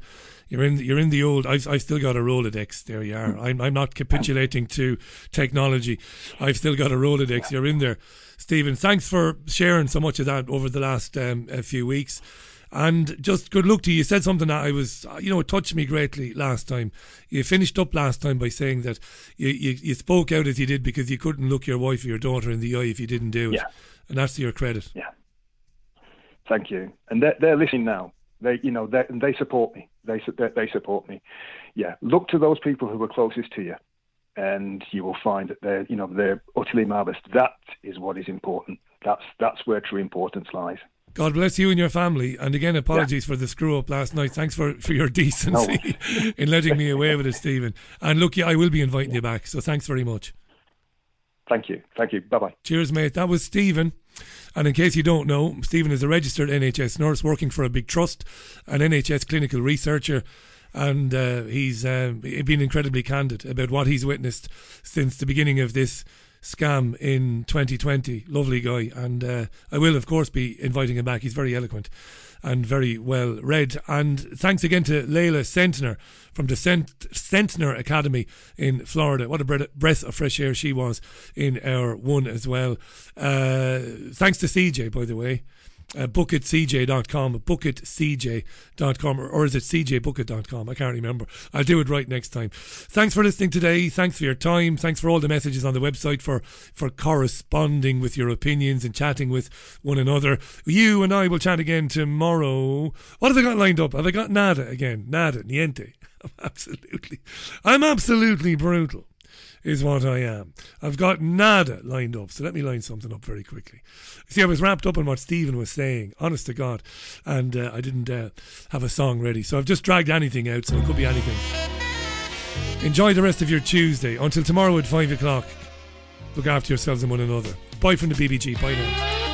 You're in. You're in the old. I've. I've still got a Rolodex. There you are. I'm. I'm not capitulating to technology. I've still got a Rolodex. You're in there, Stephen. Thanks for sharing so much of that over the last um, few weeks, and just good luck to you. You said something that I was. You know, it touched me greatly last time. You finished up last time by saying that you, you, you spoke out as you did because you couldn't look your wife or your daughter in the eye if you didn't do it. Yeah. And that's to your credit. Yeah. Thank you. And they're, they're listening now. They, you know, they support me. They, they support me. Yeah. Look to those people who are closest to you, and you will find that they're, you know, they're utterly marvellous. That is what is important. That's that's where true importance lies. God bless you and your family. And again, apologies yeah. for the screw up last night. Thanks for, for your decency no. in letting me away with it, Stephen. And look, yeah, I will be inviting yeah. you back. So thanks very much. Thank you. Thank you. Bye bye. Cheers, mate. That was Stephen. And in case you don't know, Stephen is a registered N H S nurse working for a big trust, an N H S clinical researcher, and uh, he's uh, been incredibly candid about what he's witnessed since the beginning of this scam in twenty twenty. Lovely guy, and uh, I will of course be inviting him back. He's very eloquent and very well read. And thanks again to Leila Centner from the Cent- Centner Academy in Florida. What a breath of fresh air she was in our one as well. Uh, thanks to C J, by the way. Uh, book it c j dot com, book it c j dot com, or, or is it c j book it dot com? I can't remember. I'll do it right next time. Thanks for listening today. Thanks for your time. Thanks for all the messages on the website, for, for corresponding with your opinions and chatting with one another. You and I will chat again tomorrow. What have I got lined up? Have I got nada again? Nada, niente. I'm absolutely, I'm absolutely brutal is what I am. I've got nada lined up, so let me line something up very quickly. See, I was wrapped up in what Stephen was saying, honest to God, and uh, I didn't uh, have a song ready, so I've just dragged anything out, so it could be anything. Enjoy the rest of your Tuesday. Until tomorrow at five o'clock, look after yourselves and one another. Bye from the B B G. Bye now.